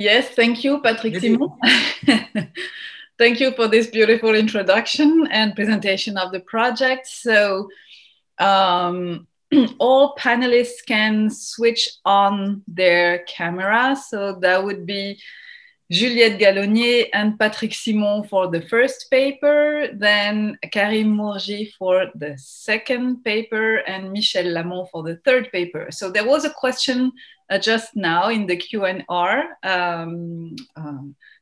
Yes, thank you, Patrick Simon. Thank you for this beautiful introduction and presentation of the project. So all panelists can switch on their camera. So that would be Juliette Galonnier and Patrick Simon for the first paper, then Karim Murji for the second paper, and Michèle Lamont for the third paper. So there was a question just now in the Q&R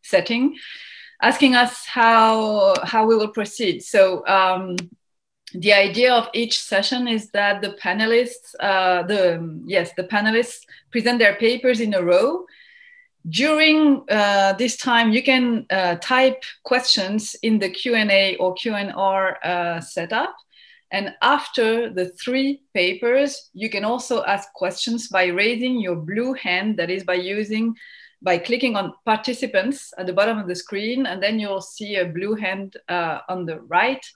setting, asking us how we will proceed. So the idea of each session is that the panelists, the panelists present their papers in a row. During this time, you can type questions in the Q&A or Q&R setup. And after the three papers, you can also ask questions by raising your blue hand, that is by clicking on participants at the bottom of the screen, and then you'll see a blue hand on the right,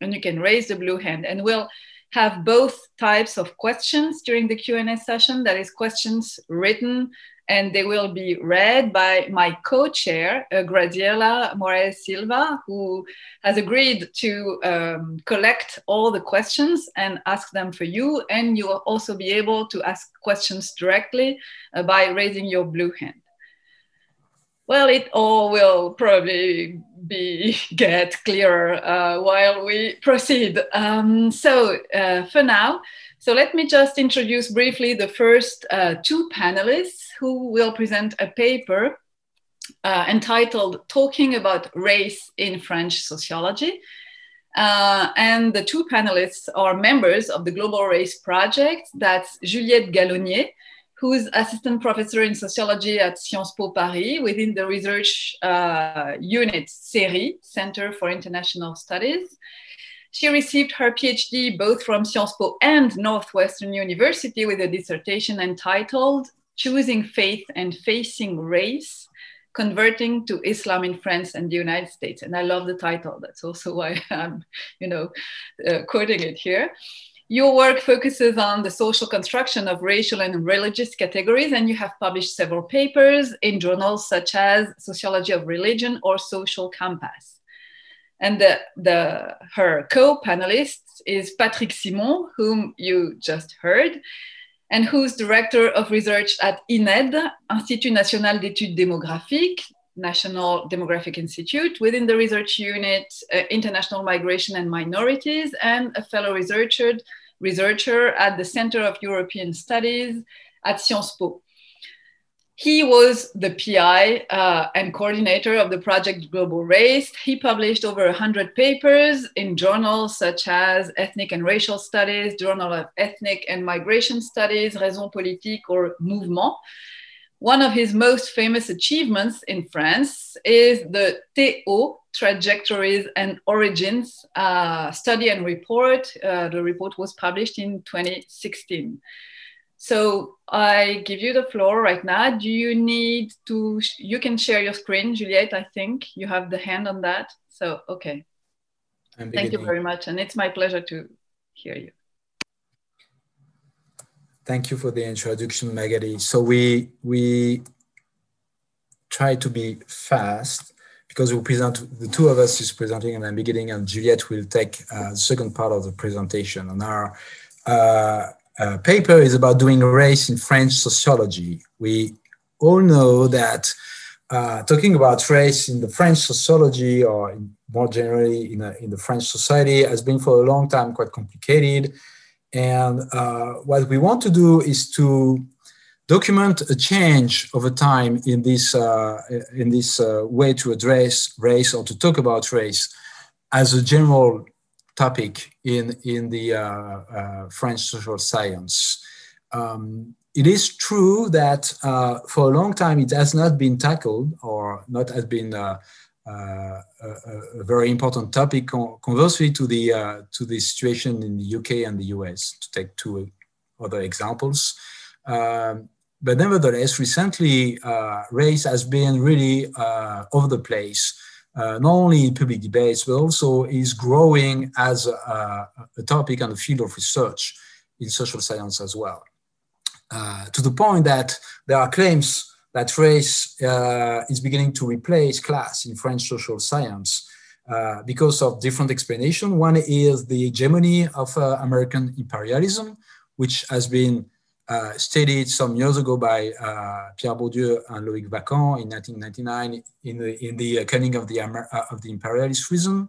and you can raise the blue hand. And we'll have both types of questions during the Q&A session, that is questions written, and they will be read by my co-chair, Graziella Moraes Silva, who has agreed to collect all the questions and ask them for you. And you will also be able to ask questions directly by raising your blue hand. Well, it all will probably get clearer while we proceed. For now, so let me just introduce briefly the first two panelists who will present a paper entitled Talking About Race in French Sociology. And the two panelists are members of the Global Race Project. That's Juliette Galonnier, who's assistant professor in sociology at Sciences Po Paris within the research unit CERI, Center for International Studies. She received her PhD both from Sciences Po and Northwestern University with a dissertation entitled Choosing Faith and Facing Race, Converting to Islam in France and the United States. And I love the title. That's also why I'm, you know, quoting it here. Your work focuses on the social construction of racial and religious categories, and you have published several papers in journals such as Sociology of Religion or Social Compass. And her co-panelist is Patrick Simon, whom you just heard, and who's director of research at INED, Institut National d'Études Démographiques, National Demographic Institute, within the research unit International Migration and Minorities, and a fellow researcher at the Center of European Studies at Sciences Po. He was the PI and coordinator of the project Global Race. He published over 100 papers in journals such as Ethnic and Racial Studies, Journal of Ethnic and Migration Studies, Raison Politique, or Mouvement. One of his most famous achievements in France is the TO, Trajectories and Origins study and report. The report was published in 2016. So I give you the floor right now. Do you need to, you can share your screen, Juliette, I think you have the hand on that. So, okay. Thank you very much. And it's my pleasure to hear you. Thank you for the introduction, Magali. So we try to be fast because we present, the two of us is presenting in the beginning, and Juliette will take the second part of the presentation. And our paper is about doing race in French sociology. We all know that talking about race in the French sociology, or more generally in the French society, has been for a long time quite complicated. And what we want to do is to document a change over time in this way to address race or to talk about race as a general topic in the French social science. It is true that for a long time it has not been tackled, or not has been a very important topic, conversely to the situation in the UK and the US, to take two other examples. But nevertheless, recently race has been really over the place. Not only in public debates, but also is growing as a topic on the field of research in social science as well. To the point that there are claims that race is beginning to replace class in French social science because of different explanations. One is the hegemony of American imperialism, which has been stated some years ago by Pierre Bourdieu and Loïc Wacquant in 1999 in the Coming of the Imperialist Reason.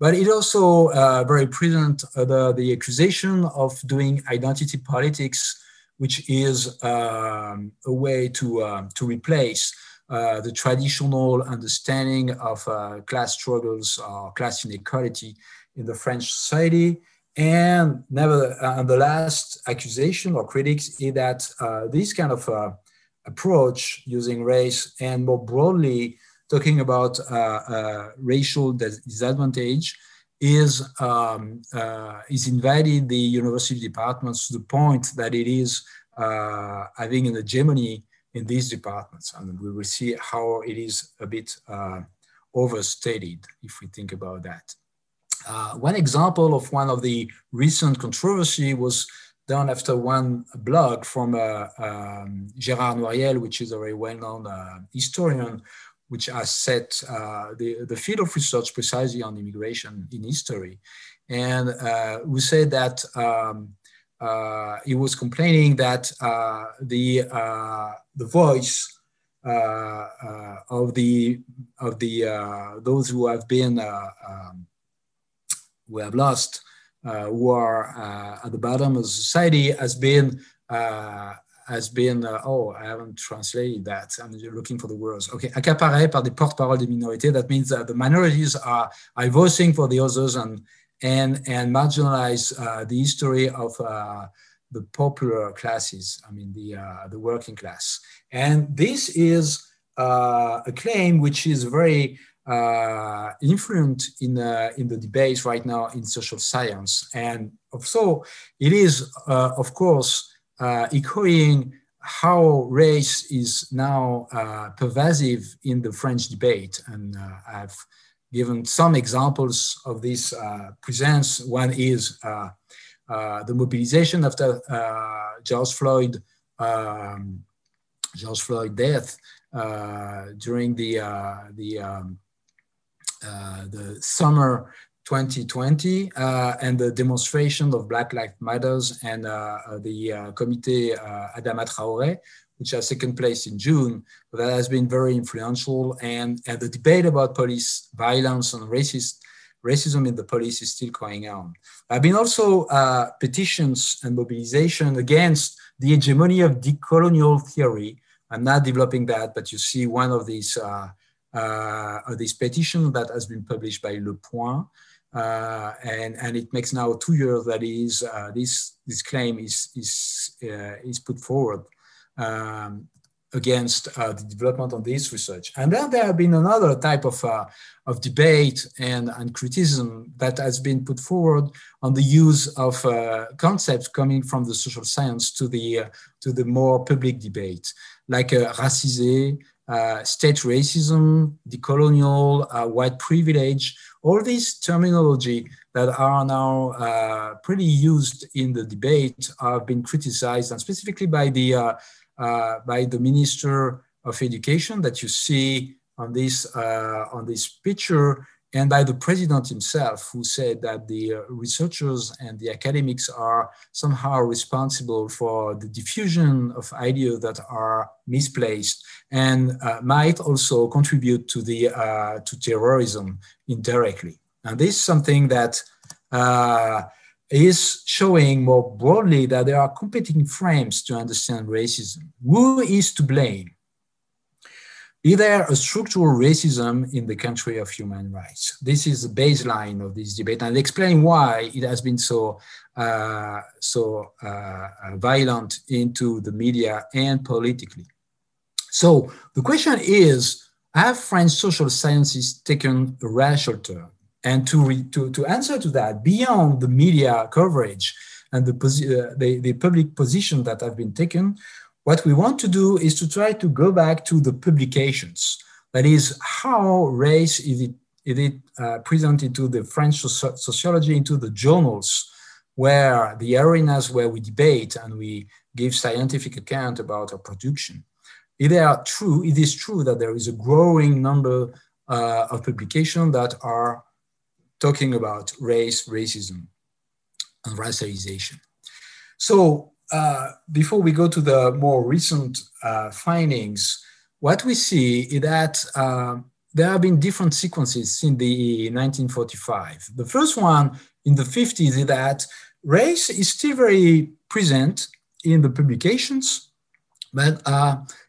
But it also very present the accusation of doing identity politics, which is a way to replace the traditional understanding of class struggles or class inequality in the French society. And the last accusation or critics is that this kind of approach using race and more broadly talking about racial disadvantage is invited the university departments to the point that it is having an hegemony in these departments. And we will see how it is a bit overstated if we think about that. One example of one of the recent controversy was done after one blog from Gerard Noiriel, which is a very well-known historian, which has set the field of research precisely on immigration in history. And we said that he was complaining that the voice of those who have been who have lost, who are at the bottom of society, has been oh, I haven't translated that. I'm looking for the words. Okay, accaparé par des porte-paroles des minorités. That means that the minorities are voicing for the others and marginalize the history of the popular classes. I mean the working class. And this is a claim which is very influent in the debates right now in social science. And so it is of course. Echoing how race is now pervasive in the French debate. And I've given some examples of this presence. One is the mobilization after George Floyd death during the summer 2020 and the demonstration of Black Lives Matters and the Comité Adama Traoré, which has taken place in June, but that has been very influential. And the debate about police violence and racism in the police is still going on. There have been also petitions and mobilization against the hegemony of decolonial theory. I'm not developing that, but you see one of these petitions that has been published by Le Point. And it makes now 2 years that is this claim is put forward against the development of this research. And then there have been another type of debate and criticism that has been put forward on the use of concepts coming from the social science to the more public debate, like racisé, state racism, decolonial, white privilege, all these terminology that are now pretty used in the debate have been criticized, and specifically by the Minister of Education that you see on this picture, and by the President himself, who said that the researchers and the academics are somehow responsible for the diffusion of ideas that are misplaced and might also contribute to terrorism indirectly. And this is something that is showing more broadly that there are competing frames to understand racism. Who is to blame? Is there a structural racism in the country of human rights? This is the baseline of this debate, and I'll explain why it has been so violent into the media and politically. So the question is, have French social sciences taken a racial turn? And to answer to that, beyond the media coverage and the public position that have been taken, what we want to do is to try to go back to the publications. That is, how race is it presented to the French sociology, into the journals, where the arenas where we debate and we give scientific account about our production. It is true that there is a growing number of publications that are talking about race, racism, and racialization. So before we go to the more recent findings, what we see is that there have been different sequences since the 1945. The first one in the 50s is that race is still very present in the publications, but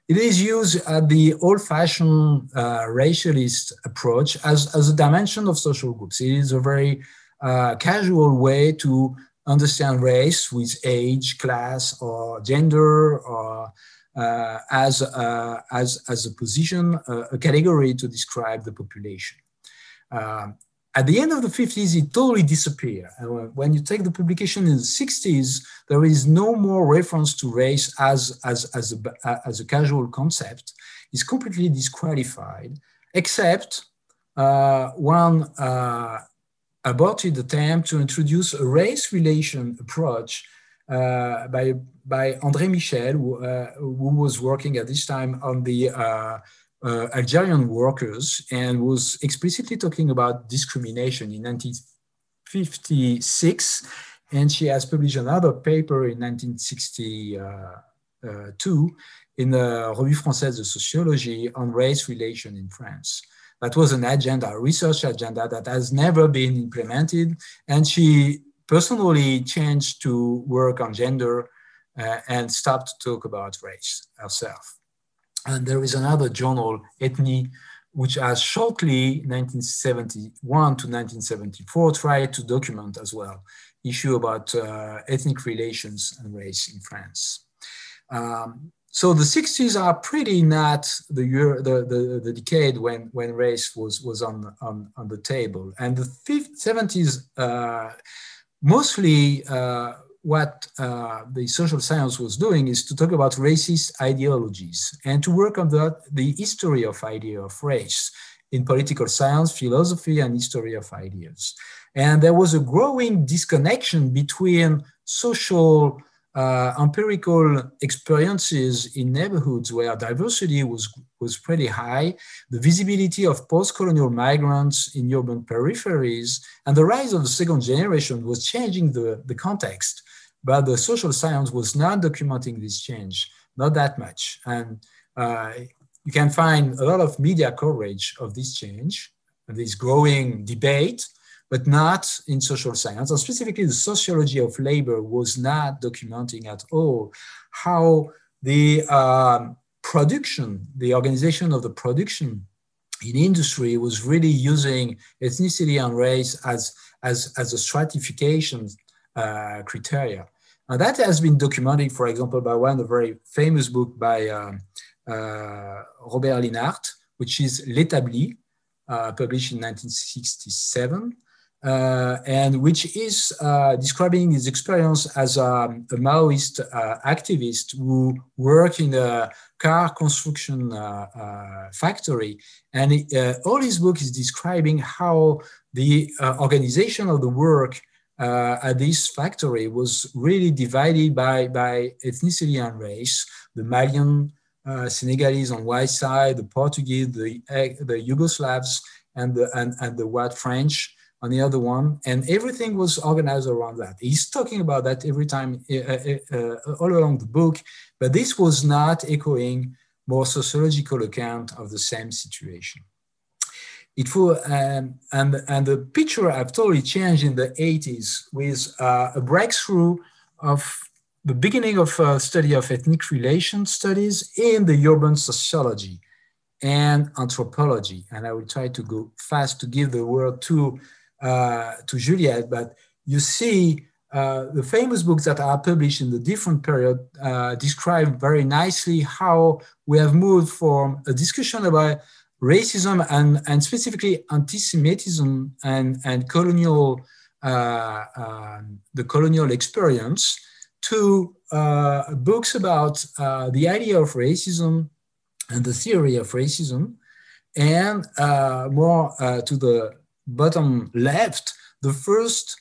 it is used at the old-fashioned racialist approach as a dimension of social groups. It is a very casual way to understand race with age, class, or gender, or as a position, a category to describe the population. At the end of the 50s, it totally disappeared. And when you take the publication in the 60s, there is no more reference to race as a casual concept. It's completely disqualified, except one aborted attempt to introduce a race relation approach by André Michel, who was working at this time on the Algerian workers and was explicitly talking about discrimination in 1956. And she has published another paper in 1962 in the Revue Française de Sociologie on race relations in France. That was an agenda, a research agenda that has never been implemented. And she personally changed to work on gender and stopped to talk about race herself. And there is another journal, Ethnie, which has shortly, 1971 to 1974, tried to document as well, issue about ethnic relations and race in France. So the 60s are pretty not the year, the decade when race was on the table. And the 70s, mostly what the social science was doing is to talk about racist ideologies and to work on the history of idea of race in political science, philosophy, and history of ideas. And there was a growing disconnection between social empirical experiences in neighborhoods where diversity was pretty high, the visibility of post-colonial migrants in urban peripheries, and the rise of the second generation was changing the context. But the social science was not documenting this change, not that much. And you can find a lot of media coverage of this change, this growing debate, but not in social science. And specifically, the sociology of labor was not documenting at all how the production, the organization of the production in industry was really using ethnicity and race as a stratification criteria. Now that has been documented, for example, by one of the very famous book by Robert Linhart, which is L'Etabli, published in 1967, and which is describing his experience as a Maoist activist who worked in a car construction factory. And all his book is describing how the organization of the work at this factory was really divided by ethnicity and race, the Malian, Senegalese on one side, the Portuguese, the Yugoslavs, and the white French on the other one, and everything was organized around that. He's talking about that every time all along the book, but this was not echoing more sociological account of the same situation. It will, and the picture have totally changed in the 80s with a breakthrough of the beginning of a study of ethnic relation studies in the urban sociology and anthropology. And I will try to go fast to give the word to Juliette, but you see the famous books that are published in the different period describe very nicely how we have moved from a discussion about racism and specifically anti-Semitism and colonial, the colonial experience to books about the idea of racism and the theory of racism, and more to the bottom left, the first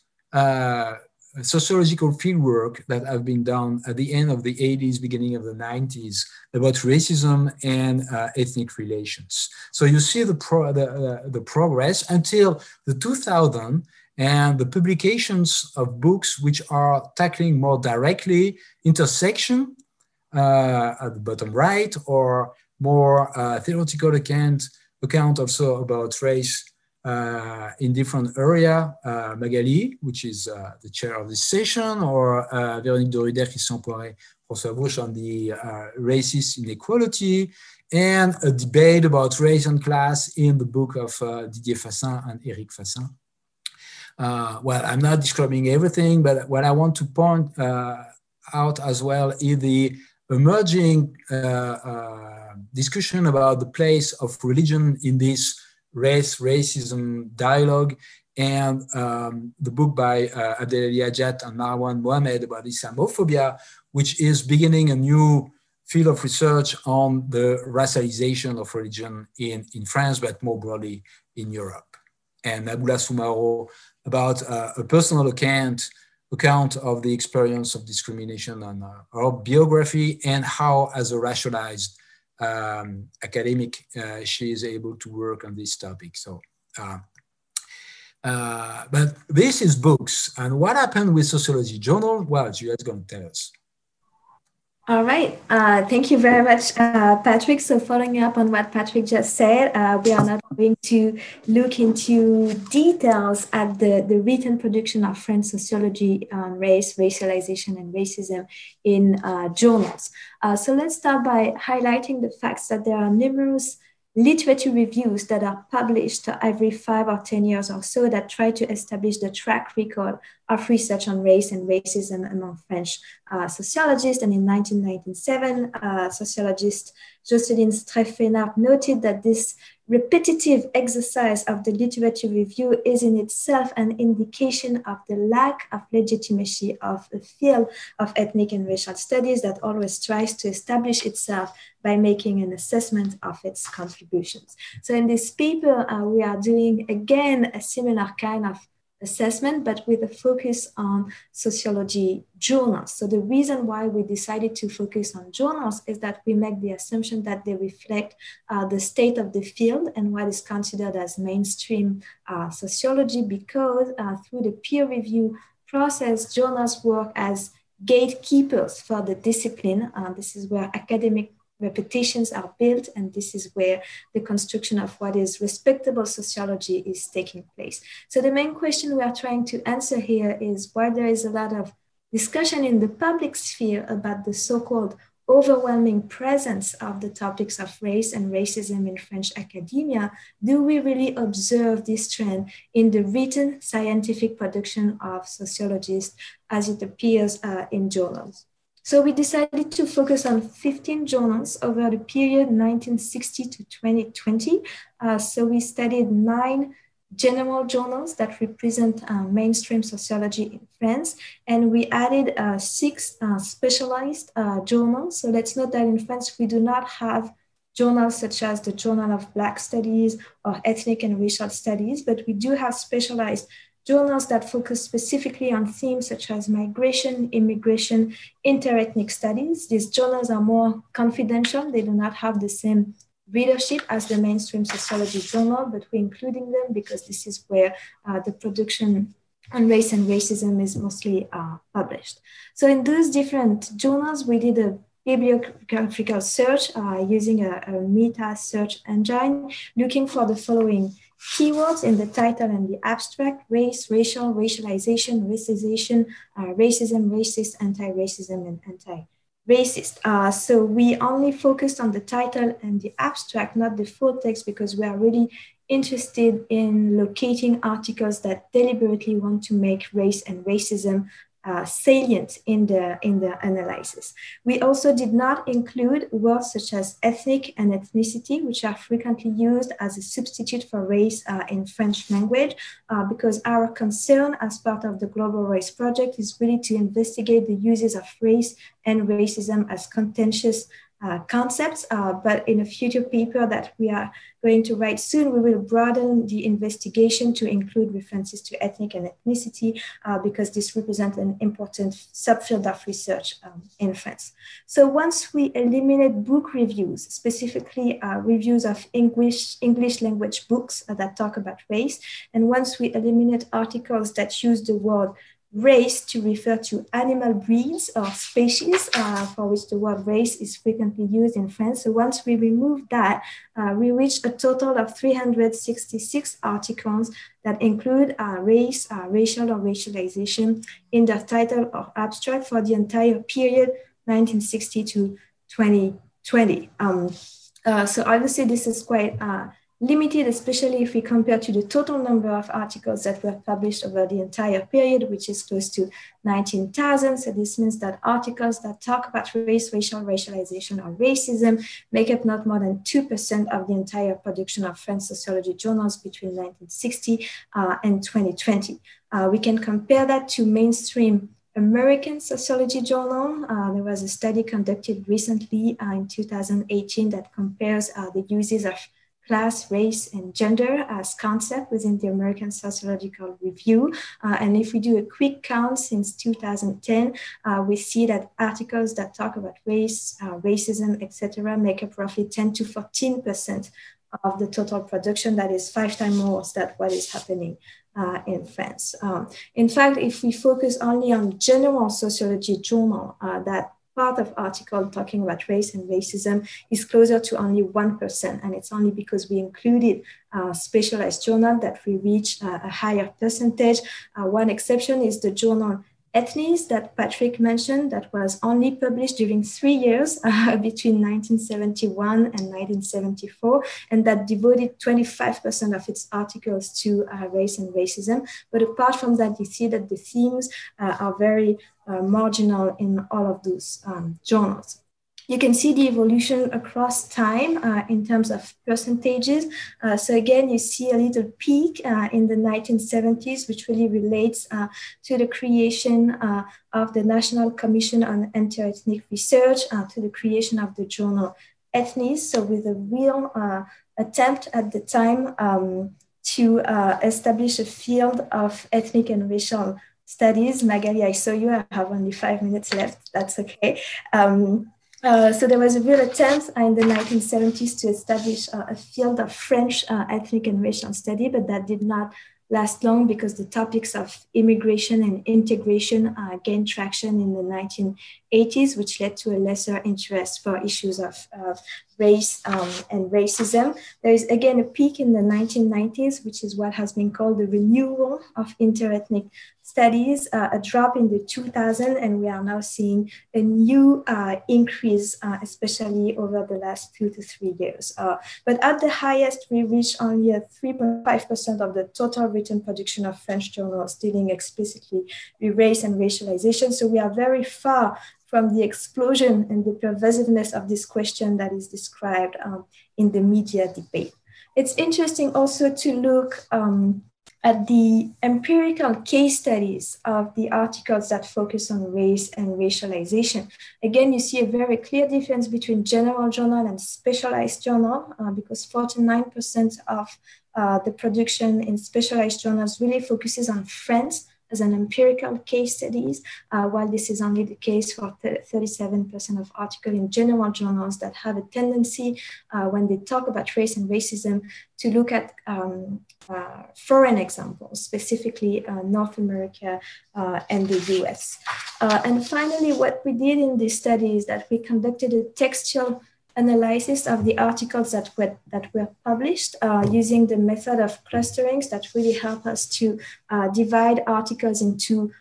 sociological fieldwork that have been done at the end of the 80s, beginning of the 90s about racism and ethnic relations. So you see the progress until the 2000 and the publications of books which are tackling more directly intersection at the bottom right, or more theoretical account also about race in different area, Magali, which is the chair of this session, or Véronique De Rudder, Christian Poiret, François Vourc'h on the racist inequality, and a debate about race and class in the book of Didier Fassin and Éric Fassin. Well, I'm not describing everything, but what I want to point out as well is the emerging discussion about the place of religion in this race, racism dialogue, and the book by Abdellali Hajjat and Marwan Mohamed about Islamophobia, which is beginning a new field of research on the racialization of religion in France, but more broadly in Europe. And Naboula Soumaro about a personal account of the experience of discrimination on her biography, and how, as a rationalized academic, she is able to work on this topic. So, but this is books. And what happened with Sociology Journal? Well, Juliette's going to tell us. All right. Thank you very much, Patrick. So following up on what Patrick just said, we are not going to look into details at the written production of French sociology on race, racialization, and racism in journals. So let's start by highlighting the fact that there are numerous literature reviews that are published every 5 or 10 years or so that try to establish the track record of research on race and racism among French sociologists. And in 1997, sociologist Jocelyne Strefenard noted that this repetitive exercise of the literature review is in itself an indication of the lack of legitimacy of the field of ethnic and racial studies that always tries to establish itself by making an assessment of its contributions. So in this paper, we are doing again a similar kind of assessment, but with a focus on sociology journals. So the reason why we decided to focus on journals is that we make the assumption that they reflect the state of the field and what is considered as mainstream sociology, because through the peer review process, journals work as gatekeepers for the discipline. This is where academic repetitions are built, and this is where the construction of what is respectable sociology is taking place. So the main question we are trying to answer here is why there is a lot of discussion in the public sphere about the so-called overwhelming presence of the topics of race and racism in French academia. Do we really observe this trend in the written scientific production of sociologists as it appears in journals? So we decided to focus on 15 journals over the period 1960 to 2020. So we studied 9 general journals that represent mainstream sociology in France, and we added 6 specialized journals. So let's note that in France, we do not have journals such as the Journal of Black Studies or Ethnic and Racial Studies, but we do have specialized journals that focus specifically on themes such as migration, immigration, interethnic studies. These journals are more confidential. They do not have the same readership as the mainstream sociology journal, but we're including them because this is where the production on race and racism is mostly published. So in those different journals, we did a bibliographical search using a meta search engine, looking for the following keywords in the title and the abstract: race, racial, racialization, racization, racism, racist, anti-racism, and anti-racist. So we only focused on the title and the abstract, not the full text, because we are really interested in locating articles that deliberately want to make race and racism salient in the analysis. We also did not include words such as ethnic and ethnicity, which are frequently used as a substitute for race in French language, because our concern as part of the Global Race Project is really to investigate the uses of race and racism as contentious concepts, but in a future paper that we are going to write soon, we will broaden the investigation to include references to ethnic and ethnicity because this represents an important subfield of research in France. So once we eliminate book reviews, specifically reviews of English language books that talk about race, and once we eliminate articles that use the word race to refer to animal breeds or species for which the word race is frequently used in France. So once we remove that, we reach a total of 366 articles that include race, racial or racialization in the title or abstract for the entire period 1960 to 2020. So obviously this is quite limited, especially if we compare to the total number of articles that were published over the entire period, which is close to 19,000. So this means that articles that talk about race, racial racialization, or racism make up not more than 2% of the entire production of French sociology journals between 1960 and 2020. We can compare that to mainstream American Sociology Journal. There was a study conducted recently in 2018 that compares the uses of class, race, and gender as concept within the American Sociological Review. And if we do a quick count since 2010, we see that articles that talk about race, racism, etc., make up roughly 10 to 14% of the total production. That is 5 times more than what is happening in France. In fact, if we focus only on general sociology journal, that part of article talking about race and racism is closer to only 1%. And it's only because we included specialized journal that we reach a higher percentage. One exception is the journal Ethnie that Patrick mentioned that was only published during 3 years between 1971 and 1974, and that devoted 25% of its articles to race and racism. But apart from that, you see that the themes are very marginal in all of those journals. You can see the evolution across time in terms of percentages. So again, you see a little peak in the 1970s, which really relates to the creation of the National Commission on Inter-Ethnic Research, to the creation of the journal Ethnie. So with a real attempt at the time to establish a field of ethnic and racial studies. Magali, I saw you, I have only 5 minutes left, that's okay. So there was a real attempt in the 1970s to establish a field of French ethnic and racial study, but that did not last long because the topics of immigration and integration gained traction in the 1980s, which led to a lesser interest for issues of race and racism. There is again a peak in the 1990s, which is what has been called the renewal of interethnic studies, a drop in the 2000s, and we are now seeing a new increase, especially over the last 2 to 3 years. But at the highest, we reach only 3.5% of the total written production of French journals dealing explicitly with race and racialization. So we are very far from the explosion and the pervasiveness of this question that is described in the media debate. It's interesting also to look at the empirical case studies of the articles that focus on race and racialization. Again, you see a very clear difference between general journal and specialized journal because 49% of the production in specialized journals really focuses on France as an empirical case studies, while this is only the case for 37% of articles in general journals that have a tendency when they talk about race and racism to look at foreign examples, specifically North America and the US. And finally, what we did in this study is that we conducted a textual analysis of the articles that were published using the method of clusterings that really help us to divide articles into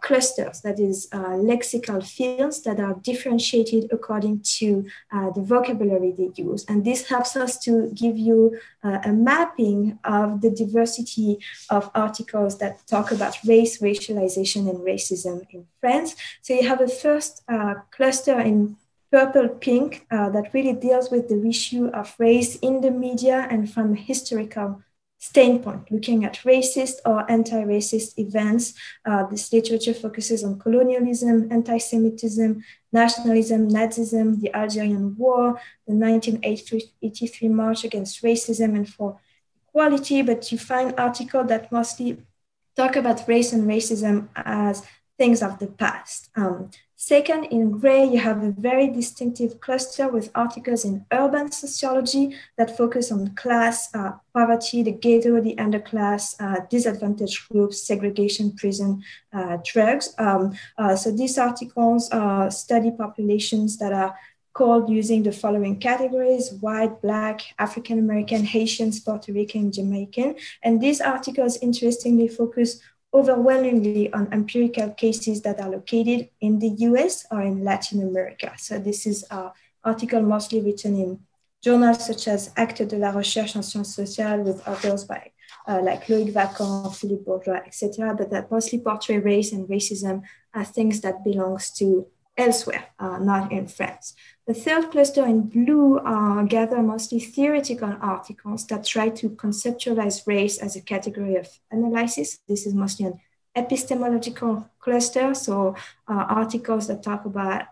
clusters, that is lexical fields that are differentiated according to the vocabulary they use. And this helps us to give you a mapping of the diversity of articles that talk about race, racialization, and racism in France. So you have a first cluster in purple-pink that really deals with the issue of race in the media and from a historical standpoint, looking at racist or anti-racist events. This literature focuses on colonialism, anti-Semitism, nationalism, Nazism, the Algerian War, the 1983 March Against Racism and for Equality, but you find articles that mostly talk about race and racism as things of the past. Second, in gray, you have a very distinctive cluster with articles in urban sociology that focus on class, poverty, the ghetto, the underclass, disadvantaged groups, segregation, prison, drugs. So these articles study populations that are called using the following categories: white, black, African-American, Haitians, Puerto Rican, Jamaican. And these articles interestingly focus overwhelmingly on empirical cases that are located in the US or in Latin America. So this is an article mostly written in journals such as Actes de la Recherche en Sciences Sociales, with authors by like Loïc Wacquant, Philippe Bourgeois, etc., but that mostly portray race and racism as things that belongs to elsewhere, not in France. The third cluster in blue gather mostly theoretical articles that try to conceptualize race as a category of analysis. This is mostly an epistemological cluster, so articles that talk about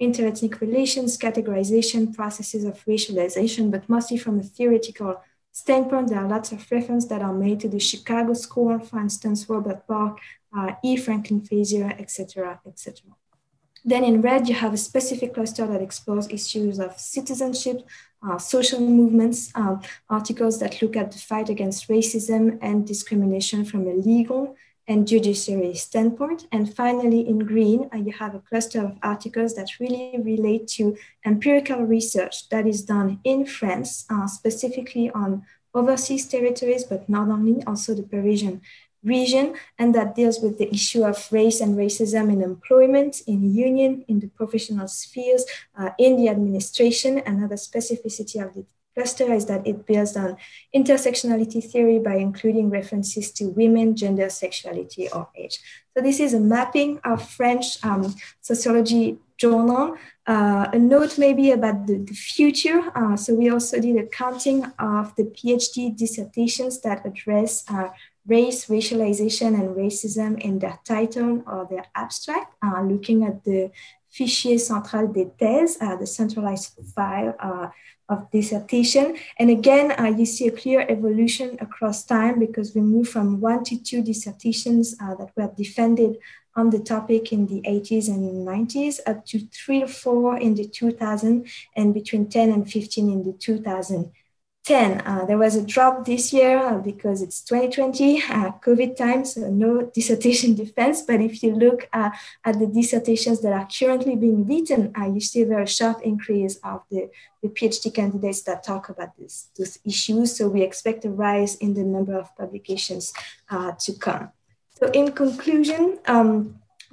interethnic relations, categorization, processes of racialization, but mostly from a theoretical standpoint. There are lots of references that are made to the Chicago School, for instance, Robert Park, E. Franklin Frazier, etc., etc. Then in red, you have a specific cluster that explores issues of citizenship, social movements, articles that look at the fight against racism and discrimination from a legal and judiciary standpoint. And finally, in green, you have a cluster of articles that really relate to empirical research that is done in France, specifically on overseas territories, but not only, also the Parisian region, and that deals with the issue of race and racism in employment, in union, in the professional spheres, in the administration. Another specificity of the cluster is that it builds on intersectionality theory by including references to women, gender, sexuality, or age. So this is a mapping of French sociology journal. A note maybe about the future. So we also did a counting of the PhD dissertations that address race, racialization, and racism in their title or their abstract, looking at the fichier central des thèses, the centralized file of dissertation. And again, you see a clear evolution across time because we move from 1 to 2 dissertations that were defended on the topic in the 80s and 90s, up to 3 or 4 in the 2000s, and between 10 and 15 in the 2000s. 10. There was a drop this year because it's 2020, COVID time, so no dissertation defense. But if you look at the dissertations that are currently being written, you see a very sharp increase of the PhD candidates that talk about those issues. So we expect a rise in the number of publications to come. So in conclusion,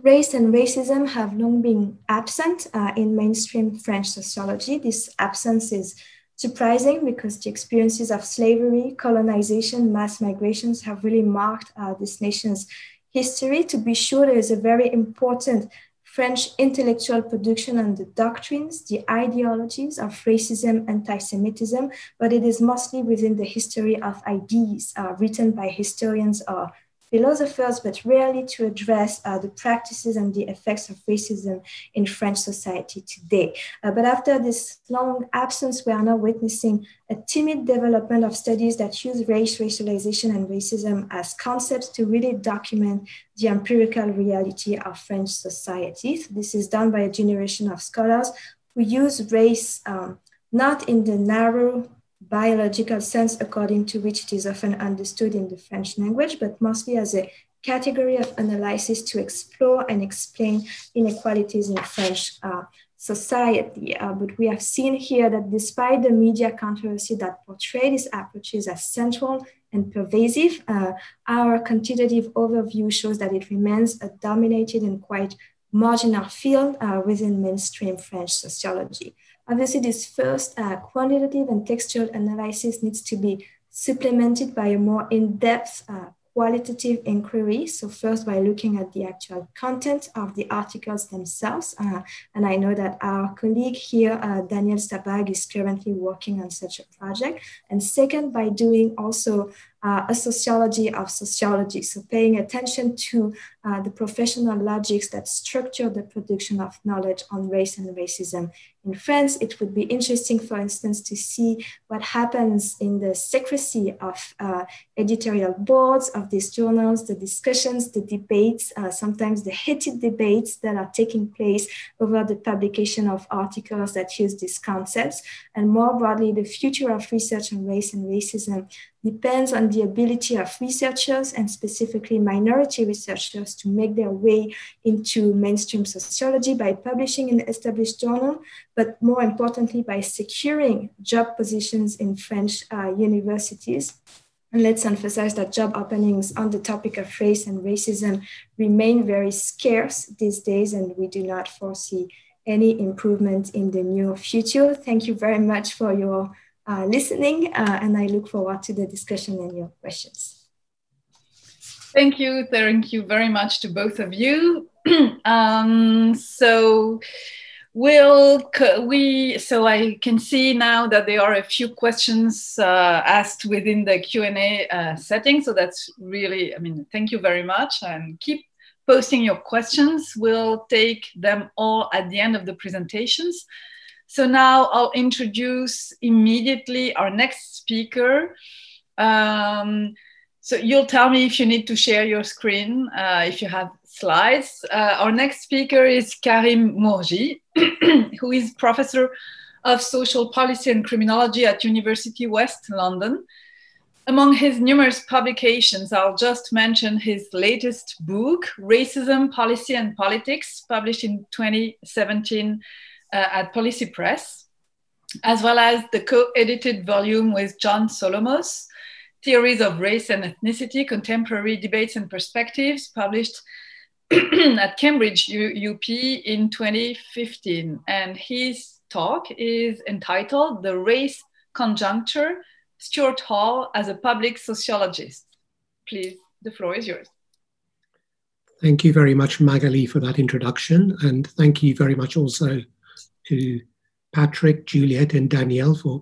race and racism have long been absent in mainstream French sociology. This absence is surprising because the experiences of slavery, colonization, mass migrations have really marked this nation's history. To be sure, there is a very important French intellectual production on the doctrines, the ideologies of racism, anti-Semitism, but it is mostly within the history of ideas written by historians or philosophers, but rarely to address the practices and the effects of racism in French society today. But after this long absence, we are now witnessing a timid development of studies that use race, racialization, and racism as concepts to really document the empirical reality of French society. So this is done by a generation of scholars who use race not in the narrow biological sense according to which it is often understood in the French language, but mostly as a category of analysis to explore and explain inequalities in French society. But we have seen here that despite the media controversy that portray these approaches as central and pervasive, our quantitative overview shows that it remains a dominated and quite marginal field within mainstream French sociology. Obviously, this first quantitative and textual analysis needs to be supplemented by a more in-depth qualitative inquiry. So first by looking at the actual content of the articles themselves. And I know that our colleague here, Daniel Sabag, is currently working on such a project. And second, by doing also a sociology of sociology. So paying attention to the professional logics that structure the production of knowledge on race and racism in France. It would be interesting, for instance, to see what happens in the secrecy of editorial boards of these journals, the discussions, the debates, sometimes the heated debates that are taking place over the publication of articles that use these concepts. And more broadly, the future of research on race and racism depends on the ability of researchers, and specifically minority researchers, to make their way into mainstream sociology by publishing in an established journal, but more importantly, by securing job positions in French universities. And let's emphasize that job openings on the topic of race and racism remain very scarce these days, and we do not foresee any improvement in the near future. Thank you very much for your listening, and I look forward to the discussion and your questions. Thank you. Thank you very much to both of you. So I can see now that there are a few questions asked within the Q&A setting. So that's really, I mean, thank you very much, and keep posting your questions. We'll take them all at the end of the presentations. So now I'll introduce immediately our next speaker. So you'll tell me if you need to share your screen, if you have slides. Our next speaker is Karim Murji, who is professor of social policy and criminology at University West London. Among his numerous publications, I'll just mention his latest book, Racism, Policy and Politics, published in 2017 at Policy Press, as well as the co-edited volume with John Solomos, Theories of Race and Ethnicity, Contemporary Debates and Perspectives, published at Cambridge UP in 2015. And his talk is entitled The Race Conjuncture, Stuart Hall as a Public Sociologist. Please, the floor is yours. Thank you very much, Magali, for that introduction. And thank you very much also to Patrick, Juliette, and Daniel, for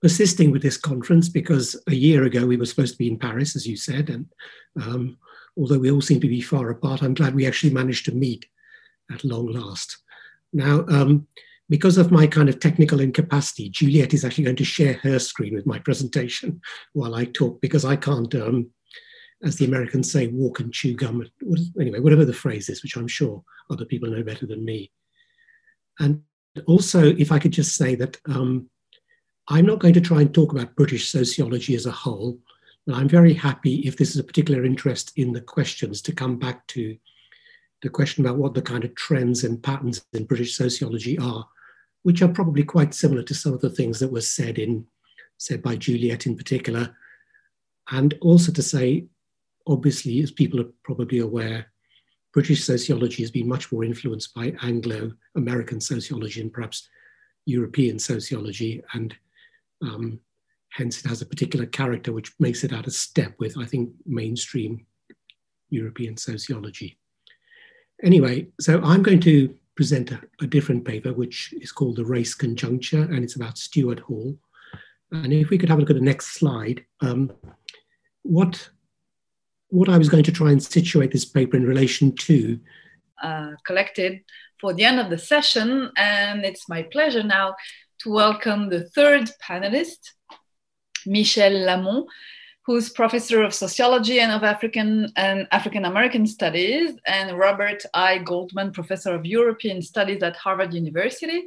persisting with this conference, because a year ago we were supposed to be in Paris, as you said. And although we all seem to be far apart, I'm glad we actually managed to meet at long last. Now, because of my kind of technical incapacity, Juliette is actually going to share her screen with my presentation while I talk, because I can't, as the Americans say, walk and chew gum. Anyway, whatever the phrase is, which I'm sure other people know better than me. And also, if I could just say that I'm not going to try and talk about British sociology as a whole, but I'm very happy, if this is a particular interest in the questions, to come back to the question about what the kind of trends and patterns in British sociology are, which are probably quite similar to some of the things that were said by Juliette in particular. And also to say, obviously, as people are probably aware, British sociology has been much more influenced by Anglo-American sociology and perhaps European sociology, and hence it has a particular character which makes it out of step with, I think, mainstream European sociology. Anyway, so I'm going to present a different paper, which is called The Race Conjuncture, and it's about Stuart Hall. And if we could have a look at the next slide, what I was going to try and situate this paper in relation to. Collected for the end of the session, and it's my pleasure now to welcome the third panelist, Michèle Lamont, who's professor of sociology and of African and African-American studies, and Robert I. Goldman, professor of European studies at Harvard University.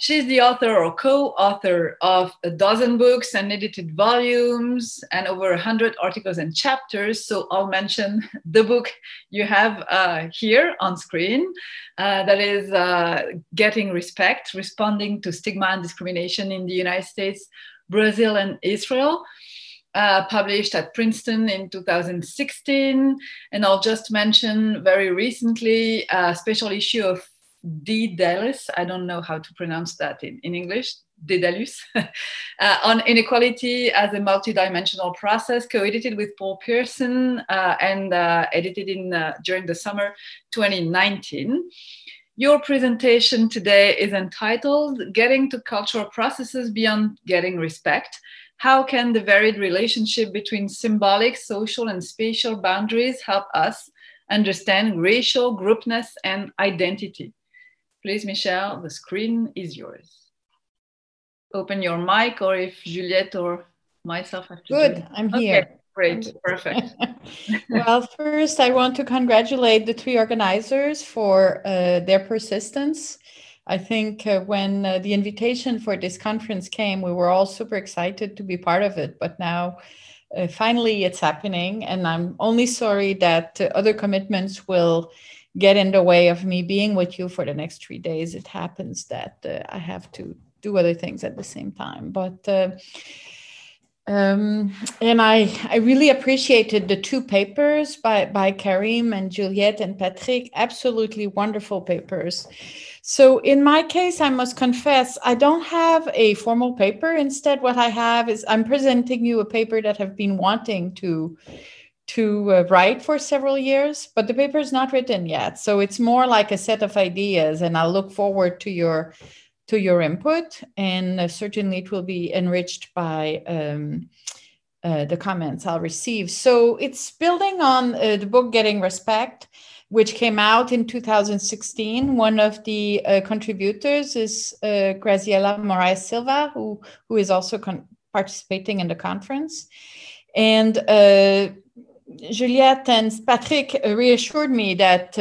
She's the author or co-author of a dozen books and edited volumes and over 100 articles and chapters. So I'll mention the book you have here on screen, that is Getting Respect, Responding to Stigma and Discrimination in the United States, Brazil and Israel, published at Princeton in 2016. And I'll just mention very recently a special issue of Daedalus, I don't know how to pronounce that in English, Daedalus, on inequality as a multidimensional process, co-edited with Paul Pearson and edited in during the summer 2019. Your presentation today is entitled Getting to Cultural Processes Beyond Getting Respect. How can the varied relationship between symbolic, social, and spatial boundaries help us understand racial groupness and identity? Please, Michèle, the screen is yours. Open your mic, or if Juliette or myself have to. Good, I'm here. Okay. Great, perfect. Well, first, I want to congratulate the three organizers for their persistence. I think when the invitation for this conference came, we were all super excited to be part of it. But now, finally, it's happening. And I'm only sorry that other commitments will get in the way of me being with you for the next 3 days. It happens that I have to do other things at the same time. But and I really appreciated the two papers by Karim and Juliette and Patrick, absolutely wonderful papers. So in my case, I must confess, I don't have a formal paper. Instead, what I have is I'm presenting you a paper that I've been wanting to write for several years, but the paper is not written yet. So it's more like a set of ideas, and I look forward to your input, and certainly it will be enriched by the comments I'll receive. So it's building on the book Getting Respect, which came out in 2016. One of the contributors is Graziella Moraes Silva, who is also participating in the conference. And Juliette and Patrick reassured me that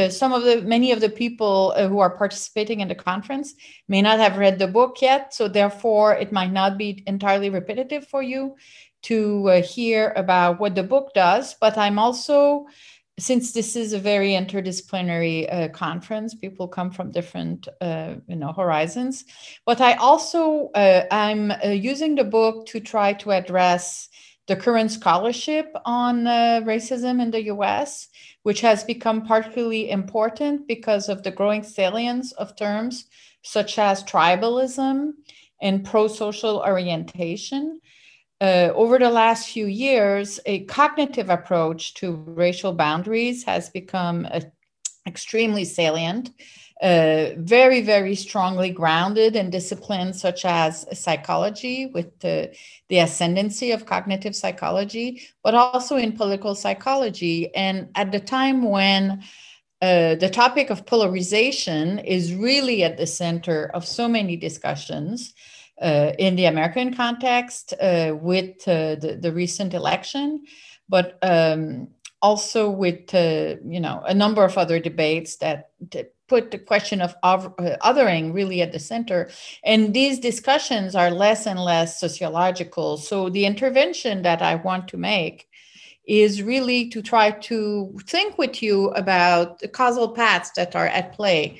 many of the people who are participating in the conference may not have read the book yet, so therefore it might not be entirely repetitive for you to hear about what the book does. But I'm also, since this is a very interdisciplinary conference, people come from different horizons. But I also I'm using the book to try to address the current scholarship on racism in the US, which has become particularly important because of the growing salience of terms such as tribalism and pro-social orientation. Over the last few years, a cognitive approach to racial boundaries has become extremely salient, very, very strongly grounded in disciplines such as psychology, with the ascendancy of cognitive psychology, but also in political psychology. And at the time when the topic of polarization is really at the center of so many discussions in the American context with the recent election, but also with a number of other debates that put the question of othering really at the center. And these discussions are less and less sociological. So the intervention that I want to make is really to try to think with you about the causal paths that are at play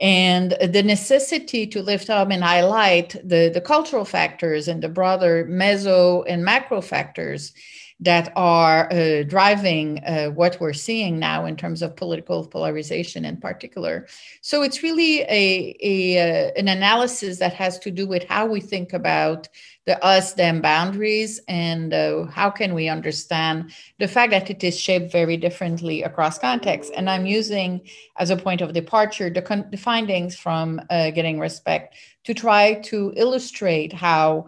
and the necessity to lift up and highlight the cultural factors and the broader meso and macro factors that are driving what we're seeing now in terms of political polarization in particular. So it's really an analysis that has to do with how we think about the us-them boundaries and how can we understand the fact that it is shaped very differently across contexts. And I'm using as a point of departure the findings from Getting Respect to try to illustrate how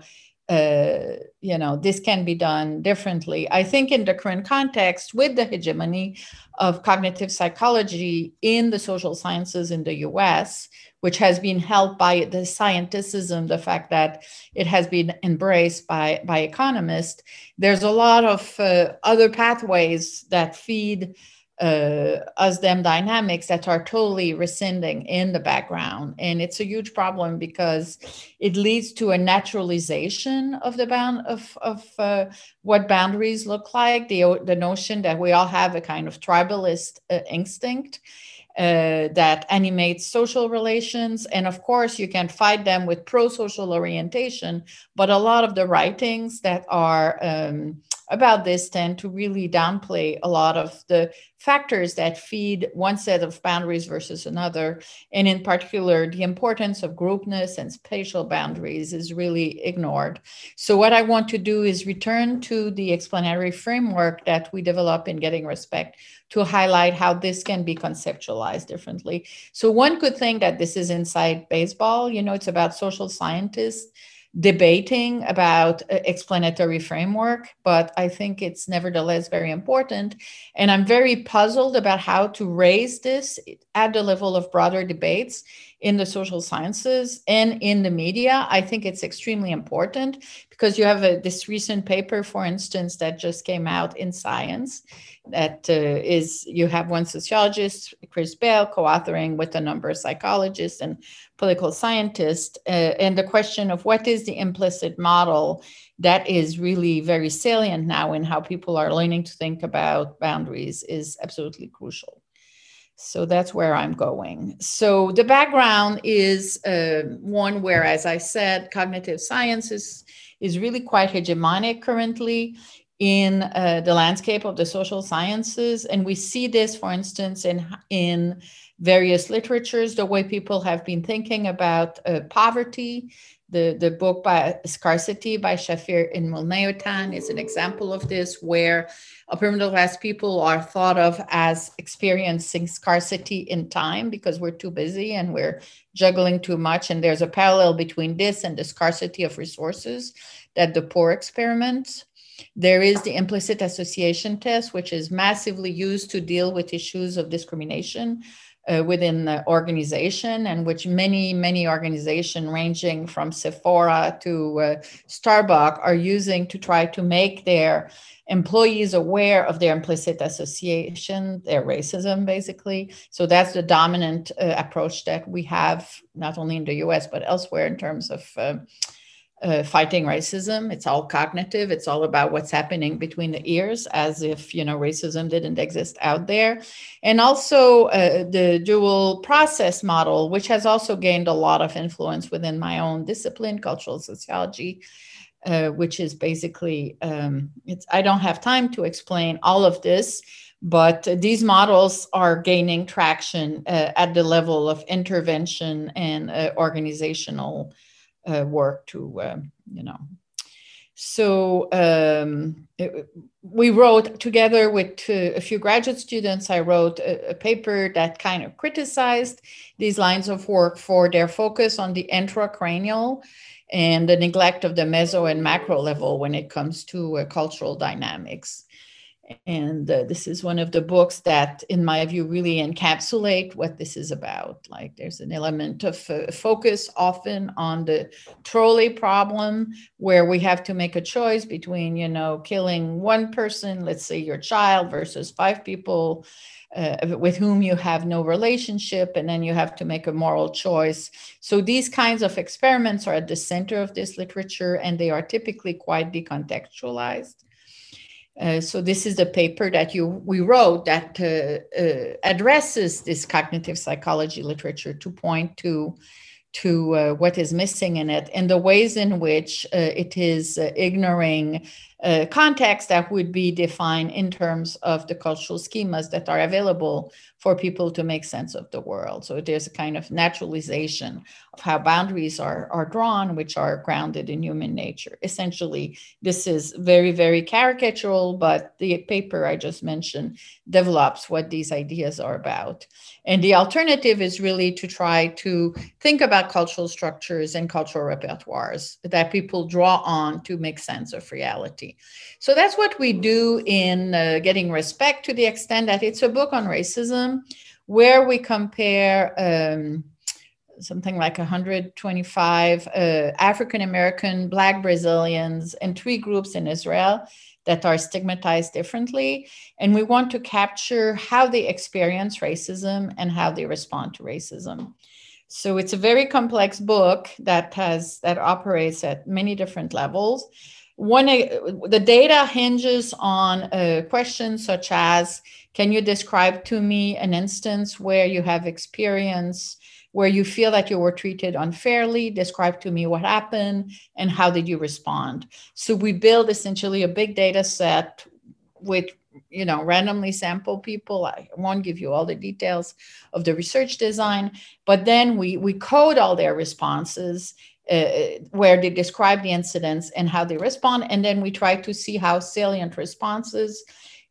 this can be done differently. I think in the current context, with the hegemony of cognitive psychology in the social sciences in the US, which has been helped by the scientificism, the fact that it has been embraced by economists, there's a lot of other pathways that feed us-them dynamics that are totally rescinding in the background. And it's a huge problem because it leads to a naturalization of the of what boundaries look like, the notion that we all have a kind of tribalist instinct that animates social relations. And of course, you can fight them with pro-social orientation, but a lot of the writings that are about this tend to really downplay a lot of the factors that feed one set of boundaries versus another. And in particular, the importance of groupness and spatial boundaries is really ignored. So what I want to do is return to the explanatory framework that we develop in Getting Respect to highlight how this can be conceptualized differently. So one could think that this is inside baseball, you know, it's about social scientists debating about explanatory framework, but I think it's nevertheless very important. And I'm very puzzled about how to raise this at the level of broader debates in the social sciences and in the media. I think it's extremely important because you have this recent paper, for instance, that just came out in Science that is, you have one sociologist, Chris Bell, co-authoring with a number of psychologists and political scientists, and the question of what is the implicit model that is really very salient now in how people are learning to think about boundaries is absolutely crucial. So that's where I'm going. So the background is one where, as I said, cognitive science is really quite hegemonic currently in the landscape of the social sciences. And we see this, for instance, in various literatures, the way people have been thinking about poverty. The book by Scarcity by Shafir and Mulnayotan is an example of this, where upper middle class people are thought of as experiencing scarcity in time because we're too busy and we're juggling too much. And there's a parallel between this and the scarcity of resources that the poor experiment. There is the implicit association test, which is massively used to deal with issues of discrimination within the organization, and which many organizations, ranging from Sephora to Starbucks, are using to try to make their employees aware of their implicit association, their racism, basically. So that's the dominant approach that we have, not only in the US, but elsewhere in terms of fighting racism. It's all cognitive. It's all about what's happening between the ears, as if, you know, racism didn't exist out there. And also the dual process model, which has also gained a lot of influence within my own discipline, cultural sociology, which is basically, I don't have time to explain all of this, but these models are gaining traction at the level of intervention and organizational work to, you know. So we wrote together with a few graduate students, I wrote a paper that kind of criticized these lines of work for their focus on the intracranial and the neglect of the meso and macro level when it comes to cultural dynamics. And this is one of the books that, in my view, really encapsulate what this is about. Like, there's an element of focus often on the trolley problem, where we have to make a choice between, you know, killing one person, let's say your child, versus 5 people with whom you have no relationship, and then you have to make a moral choice. So these kinds of experiments are at the center of this literature, and they are typically quite decontextualized. So this is the paper that we wrote that addresses this cognitive psychology literature to point to what is missing in it and the ways in which it is ignoring context that would be defined in terms of the cultural schemas that are available for people to make sense of the world. So there's a kind of naturalization of how boundaries are drawn, which are grounded in human nature. Essentially, this is very, very caricatural, but the paper I just mentioned develops what these ideas are about. And the alternative is really to try to think about cultural structures and cultural repertoires that people draw on to make sense of reality. So that's what we do in Getting Respect, to the extent that it's a book on racism where we compare something like 125 African-American, Black Brazilians, and 3 groups in Israel that are stigmatized differently. And we want to capture how they experience racism and how they respond to racism. So it's a very complex book that operates at many different levels. The data hinges on questions such as, can you describe to me an instance where you have experienced where you feel that you were treated unfairly. Describe to me what happened and how did you respond? So we build essentially a big data set with, you know, randomly sample people. I won't give you all the details of the research design, but then we code all their responses where they describe the incidents and how they respond. And then we try to see how salient responses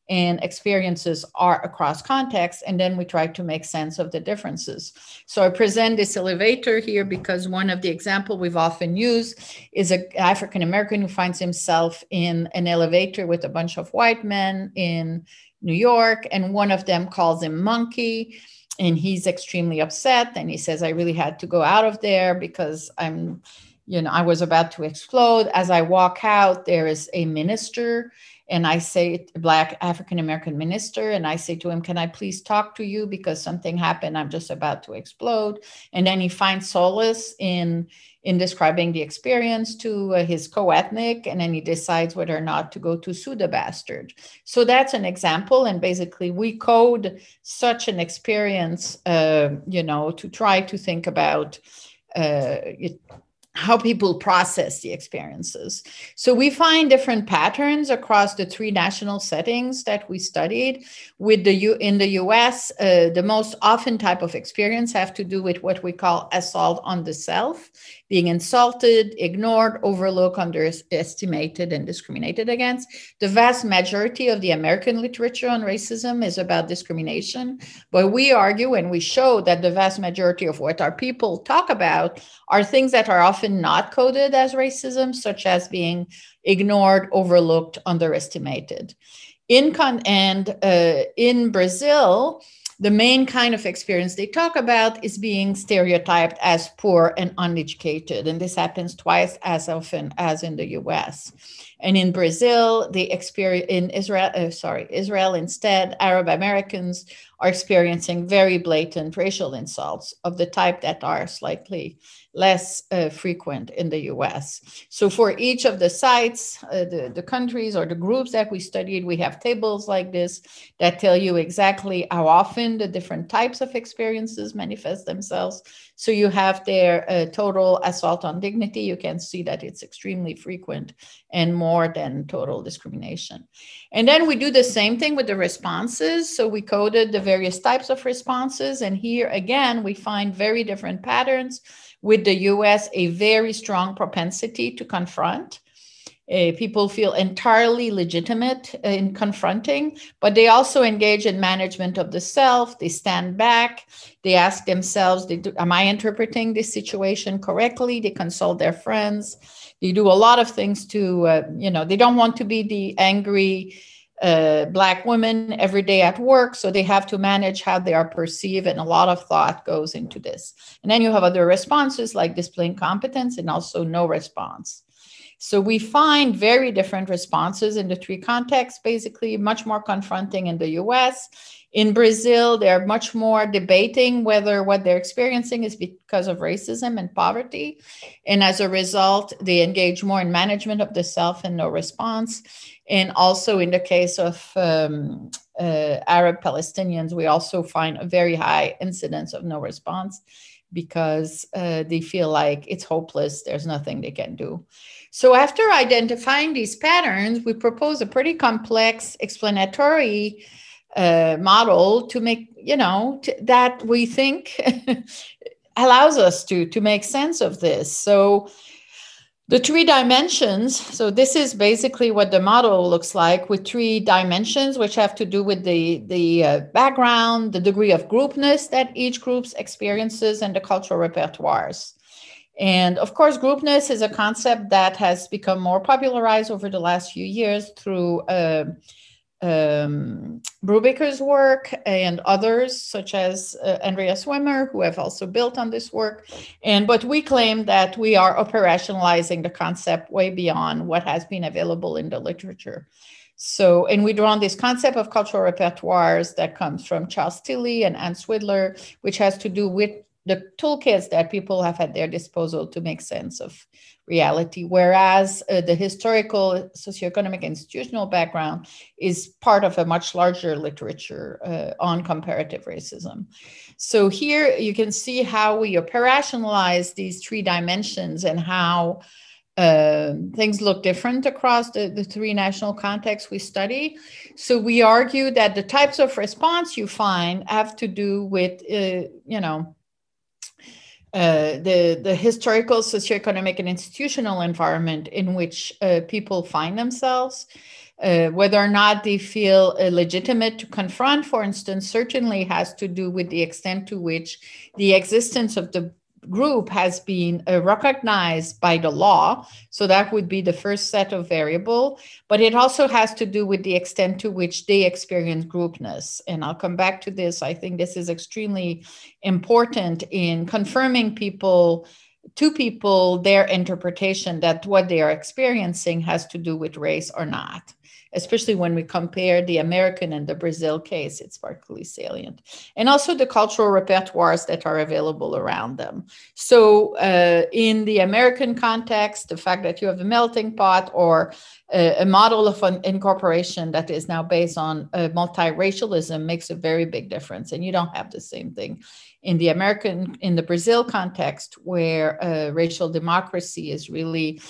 and experiences are across contexts. And then we try to make sense of the differences. So I present this elevator here because one of the examples we've often used is an African-American who finds himself in an elevator with a bunch of white men in New York, and one of them calls him monkey. And he's extremely upset. And he says, I really had to go out of there because I'm, you know, I was about to explode. As I walk out, there is a minister. And I say, Black African-American minister, and I say to him, can I please talk to you because something happened, I'm just about to explode. And then he finds solace in describing the experience to his co-ethnic, and then he decides whether or not to go to sue the bastard. So that's an example. And basically we code such an experience, you know, to try to think about how people process the experiences. So we find different patterns across the three national settings that we studied. With in the US, the most often type of experience have to do with what we call assault on the self, being insulted, ignored, overlooked, underestimated, and discriminated against. The vast majority of the American literature on racism is about discrimination, but we argue and we show that the vast majority of what our people talk about are things that are often not coded as racism, such as being ignored, overlooked, underestimated. In Brazil, the main kind of experience they talk about is being stereotyped as poor and uneducated. And this happens twice as often as in the US. And in Brazil, they experience, in Israel, Israel instead, Arab Americans are experiencing very blatant racial insults of the type that are slightly less frequent in the US. So for each of the sites, the countries or the groups that we studied, we have tables like this that tell you exactly how often the different types of experiences manifest themselves. So you have their total assault on dignity. You can see that it's extremely frequent and more than total discrimination. And then we do the same thing with the responses. So we coded the various types of responses. And here again, we find very different patterns. With the US, a very strong propensity to confront. People feel entirely legitimate in confronting, but they also engage in management of the self. They stand back. They ask themselves, am I interpreting this situation correctly? They consult their friends. They do a lot of things to, you know, they don't want to be the angry Black women every day at work. So they have to manage how they are perceived, and a lot of thought goes into this. And then you have other responses like displaying competence and also no response. So we find very different responses in the three contexts, basically much more confronting in the US. In Brazil, they're much more debating whether what they're experiencing is because of racism and poverty. And as a result, they engage more in management of the self and no response. And also in the case of Arab Palestinians, we also find a very high incidence of no response because they feel like it's hopeless, there's nothing they can do. So after identifying these patterns, we propose a pretty complex explanatory model to make, you know, that we think allows us to make sense of this. So the three dimensions, so this is basically what the model looks like with three dimensions, which have to do with the background, the degree of groupness that each group's experiences, and the cultural repertoires. And of course, groupness is a concept that has become more popularized over the last few years through Brubaker's work and others such as Andrea Swimmer, who have also built on this work. But we claim that we are operationalizing the concept way beyond what has been available in the literature. So, and we draw on this concept of cultural repertoires that comes from Charles Tilley and Anne Swidler, which has to do with the toolkits that people have at their disposal to make sense of reality, whereas the historical, socioeconomic, institutional background is part of a much larger literature on comparative racism. So here you can see how we operationalize these three dimensions and how things look different across the three national contexts we study. So we argue that the types of response you find have to do with, the historical, socioeconomic, and institutional environment in which people find themselves, whether or not they feel legitimate to confront, for instance, certainly has to do with the extent to which the existence of the group has been recognized by the law. So that would be the first set of variable, but it also has to do with the extent to which they experience groupness. And I'll come back to this. I think this is extremely important in confirming people to people, their interpretation that what they are experiencing has to do with race or not. Especially when we compare the American and the Brazil case, it's particularly salient. And also the cultural repertoires that are available around them. So in the American context, the fact that you have a melting pot or a model of an incorporation that is now based on multiracialism makes a very big difference. And you don't have the same thing in the American, in the Brazil context, where racial democracy is really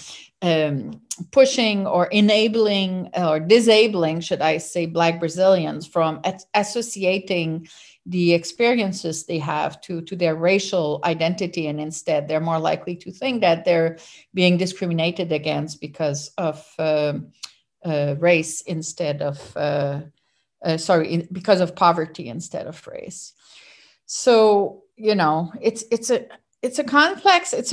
pushing or enabling or disabling, should I say, Black Brazilians from associating the experiences they have to their racial identity. And instead, they're more likely to think that they're being discriminated against because of race instead of, because of poverty instead of race. So, you know, it's a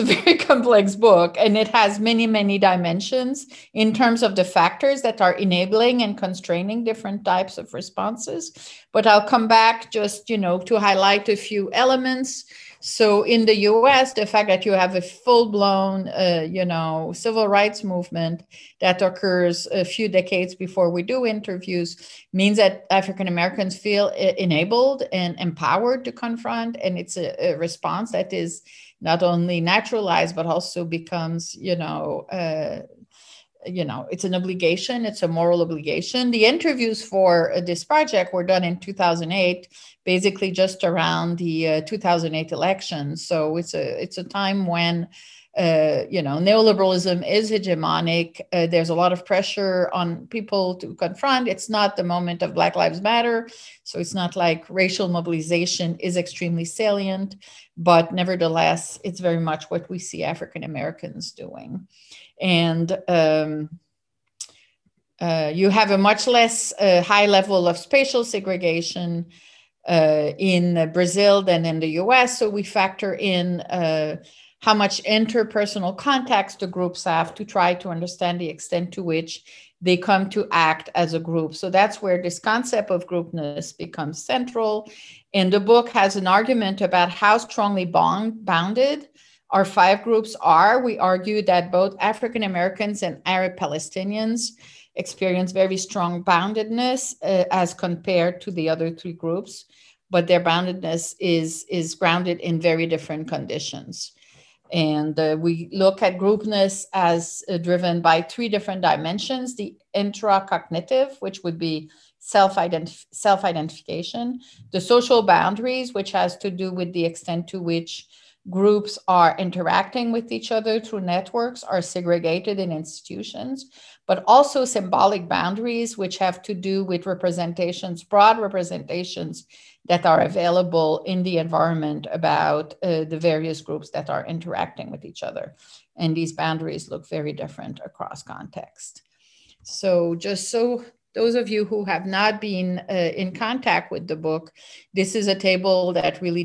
very complex book, and it has many, many dimensions in terms of the factors that are enabling and constraining different types of responses. But I'll come back just, you know, to highlight a few elements. So in the US, the fact that you have a full-blown, civil rights movement that occurs a few decades before we do interviews means that African Americans feel enabled and empowered to confront. And it's a response that is not only naturalized, but also becomes, it's an obligation. It's a moral obligation. The interviews for this project were done in 2008, basically just around the 2008 election. So it's a time when, neoliberalism is hegemonic. There's a lot of pressure on people to confront. It's not the moment of Black Lives Matter. So it's not like racial mobilization is extremely salient, but nevertheless, it's very much what we see African Americans doing. And you have a much less high level of spatial segregation in Brazil than in the US. So we factor in how much interpersonal contacts the groups have to try to understand the extent to which they come to act as a group. So that's where this concept of groupness becomes central. And the book has an argument about how strongly bounded our five groups are. We argue that both African Americans and Arab Palestinians experience very strong boundedness as compared to the other three groups, but their boundedness is grounded in very different conditions. And we look at groupness as driven by three different dimensions: the intracognitive, which would be self-identification, the social boundaries, which has to do with the extent to which groups are interacting with each other through networks, are segregated in institutions, but also symbolic boundaries, which have to do with representations, broad representations that are available in the environment about the various groups that are interacting with each other. And these boundaries look very different across context. So just so those of you who have not been in contact with the book, this is a table that really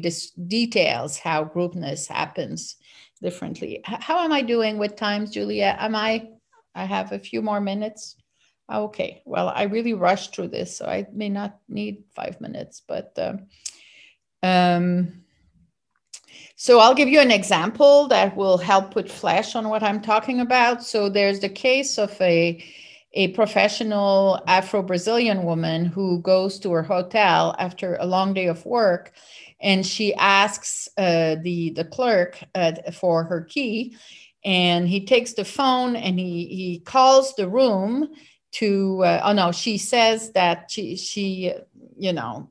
details how groupness happens differently. How am I doing with times, Julia? I have a few more minutes. Okay, well, I really rushed through this, so I may not need 5 minutes, but so I'll give you an example that will help put flesh on what I'm talking about. So there's the case of a professional Afro-Brazilian woman who goes to her hotel after a long day of work and she asks the clerk for her key, and he takes the phone and he calls the room to, oh no, she says that she you know,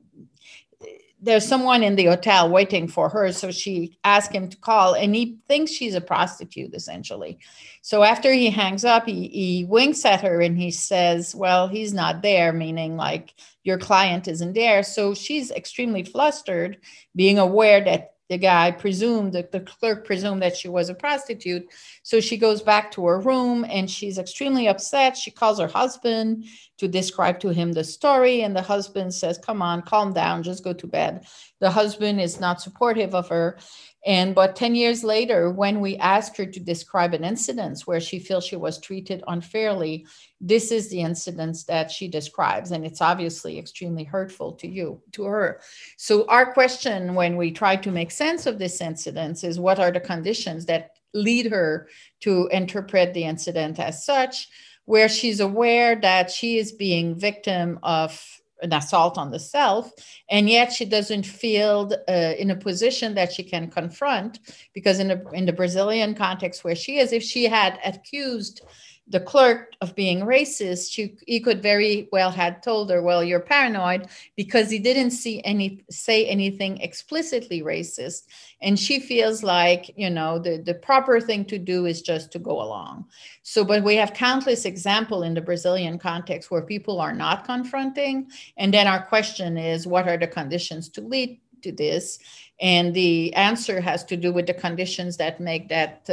there's someone in the hotel waiting for her. So she asks him to call, and he thinks she's a prostitute, essentially. So after he hangs up, he winks at her and he says, well, he's not there, meaning like your client isn't there. So she's extremely flustered, being aware that the guy presumed, that the clerk presumed that she was a prostitute. So she goes back to her room and she's extremely upset. She calls her husband to describe to him the story. And the husband says, come on, calm down, just go to bed. The husband is not supportive of her. And but 10 years later, when we asked her to describe an incident where she feels she was treated unfairly, this is the incident that she describes. And it's obviously extremely hurtful to you, to her. So our question when we try to make sense of this incident is, what are the conditions that lead her to interpret the incident as such, where she's aware that she is being victim of an assault on the self, and yet she doesn't feel in a position that she can confront, because in the Brazilian context where she is, if she had accused the clerk of being racist, he could very well had told her, well, you're paranoid, because he didn't say anything explicitly racist. And she feels like, you know, the proper thing to do is just to go along. So, but we have countless examples in the Brazilian context where people are not confronting. And then our question is, what are the conditions to lead to this? And the answer has to do with the conditions that make that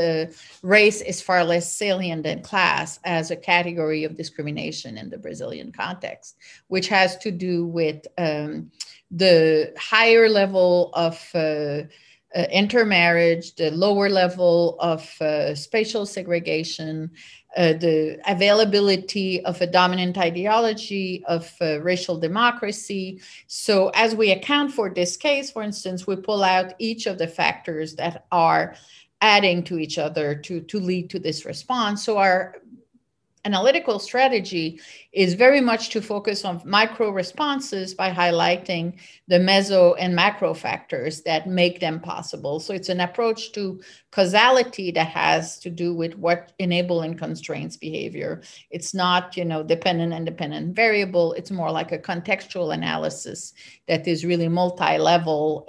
race is far less salient than class as a category of discrimination in the Brazilian context, which has to do with the higher level of intermarriage, the lower level of spatial segregation, the availability of a dominant ideology of racial democracy. So as we account for this case, for instance, we pull out each of the factors that are adding to each other to lead to this response. So our analytical strategy is very much to focus on micro responses by highlighting the meso and macro factors that make them possible. So it's an approach to causality that has to do with what enables and constrains behavior. It's not, you know, dependent and dependent variable. It's more like a contextual analysis that is really multi-level.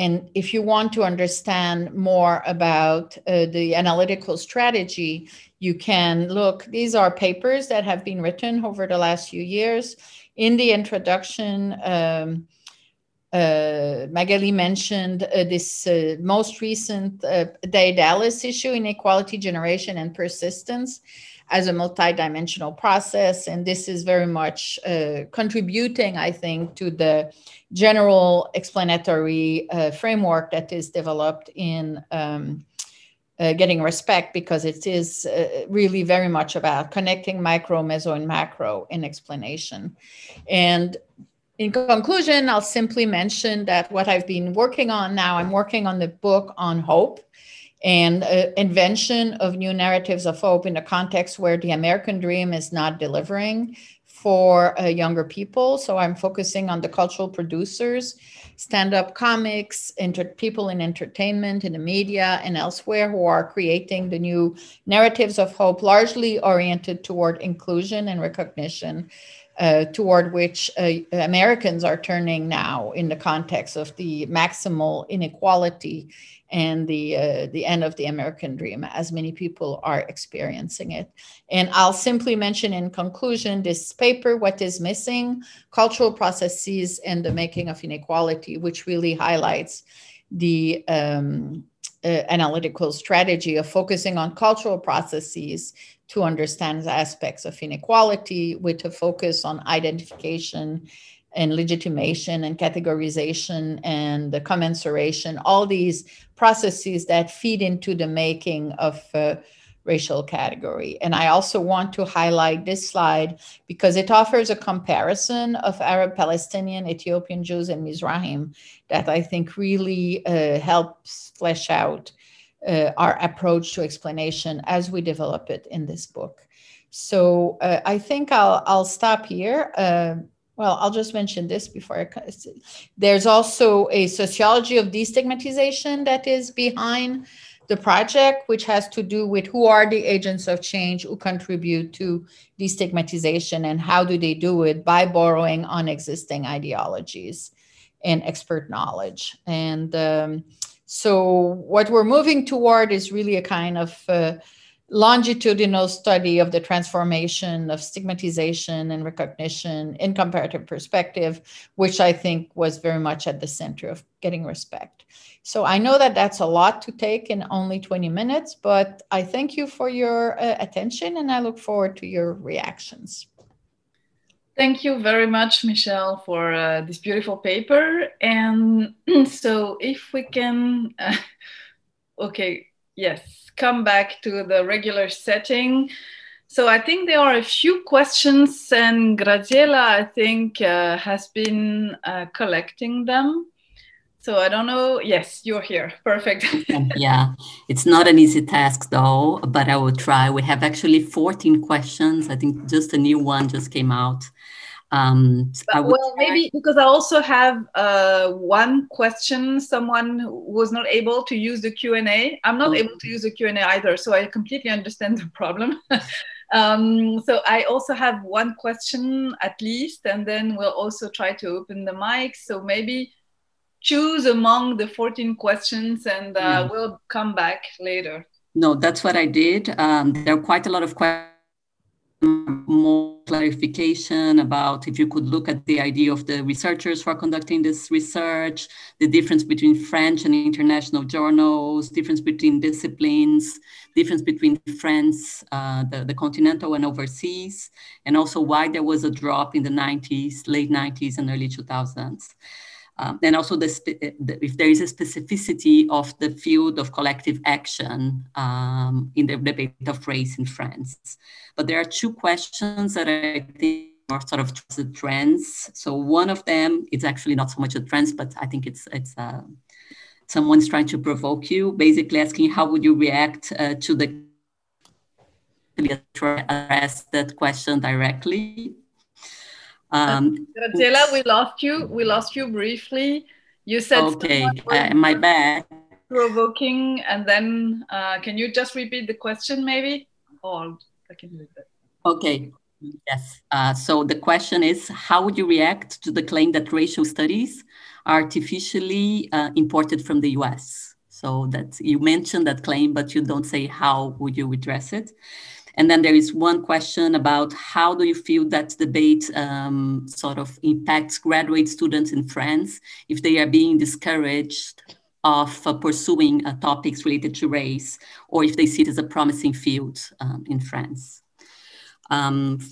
And if you want to understand more about the analytical strategy, you can look, these are papers that have been written over the last few years. In the introduction, Magali mentioned this most recent Daedalus issue, Inequality Generation and Persistence as a multidimensional process. And this is very much contributing, I think, to the general explanatory framework that is developed in getting respect, because it is really very much about connecting micro, meso, and macro in explanation. And in conclusion, I'll simply mention that what I've been working on now, I'm working on the book on hope and invention of new narratives of hope in a context where the American dream is not delivering for younger people. So I'm focusing on the cultural producers, stand-up comics, people in entertainment, in the media, and elsewhere who are creating the new narratives of hope, largely oriented toward inclusion and recognition, toward which Americans are turning now in the context of the maximal inequality and the end of the American dream, as many people are experiencing it. And I'll simply mention in conclusion this paper, What is Missing? Cultural Processes and the Making of Inequality, which really highlights the analytical strategy of focusing on cultural processes to understand the aspects of inequality, with a focus on identification and legitimation and categorization and the commensuration, all these processes that feed into the making of racial category. And I also want to highlight this slide because it offers a comparison of Arab, Palestinian, Ethiopian Jews, and Mizrahim that I think really helps flesh out our approach to explanation as we develop it in this book. So I think I'll stop here. Well, I'll just mention this before I... There's also a sociology of destigmatization that is behind the project, which has to do with who are the agents of change who contribute to destigmatization and how do they do it by borrowing on existing ideologies and expert knowledge. And so what we're moving toward is really a kind of... longitudinal study of the transformation of stigmatization and recognition in comparative perspective, which I think was very much at the center of Getting Respect. So I know that that's a lot to take in only 20 minutes, but I thank you for your attention and I look forward to your reactions. Thank you very much, Michèle, for this beautiful paper. And so if we can, okay, yes. Come back to the regular setting. So I think there are a few questions and Graziella, I think, has been collecting them. So I don't know, yes, you're here, perfect. Yeah, it's not an easy task though, but I will try. We have actually 14 questions. I think just a new one just came out. Well, maybe because I also have one question, someone who was not able to use the Q&A. I'm not able to use the Q&A either, so I completely understand the problem. So I also have one question at least, and then we'll also try to open the mic. So maybe choose among the 14 questions and we'll come back later. No, that's what I did. There are quite a lot of questions. More clarification about if you could look at the idea of the researchers who are conducting this research, the difference between French and international journals, difference between disciplines, difference between France, the continental and overseas, and also why there was a drop in the 90s, late 90s and early 2000s. And also if there is a specificity of the field of collective action in the debate of race in France. But there are two questions that I think are sort of the trends. So one of them is actually not so much a trend, but I think it's someone's trying to provoke you, basically asking how would you react to the address that question directly. Graziella, we lost you briefly. You said okay, my bad. Provoking, and then can you just repeat the question maybe? Or I can do that. Okay, yes. So the question is, how would you react to the claim that racial studies are artificially imported from the US? So that you mentioned that claim, but you don't say how would you address it. And then there is one question about how do you feel that debate sort of impacts graduate students in France if they are being discouraged of pursuing topics related to race, or if they see it as a promising field in France.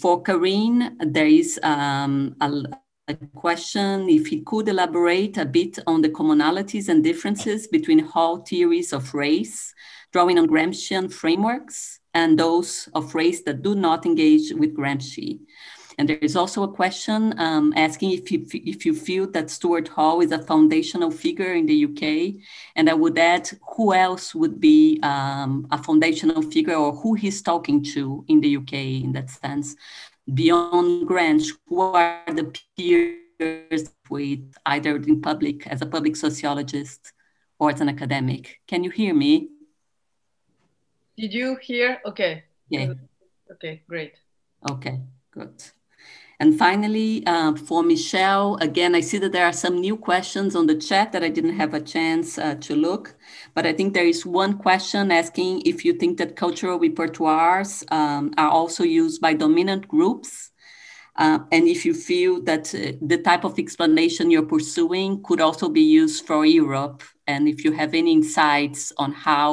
For Karim, there is a question if he could elaborate a bit on the commonalities and differences between Hall theories of race, drawing on Gramscian frameworks, and those of race that do not engage with Gramsci. And there is also a question asking if you feel that Stuart Hall is a foundational figure in the UK. And I would add who else would be a foundational figure or who he's talking to in the UK in that sense. Beyond Gramsci, who are the peers with either in public, as a public sociologist or as an academic? Can you hear me? Did you hear? Okay. Yeah. Okay, great. Okay, good. And finally, for Michèle, again, I see that there are some new questions on the chat that I didn't have a chance to look, but I think there is one question asking if you think that cultural repertoires are also used by dominant groups, and if you feel that the type of explanation you're pursuing could also be used for Europe, and if you have any insights on how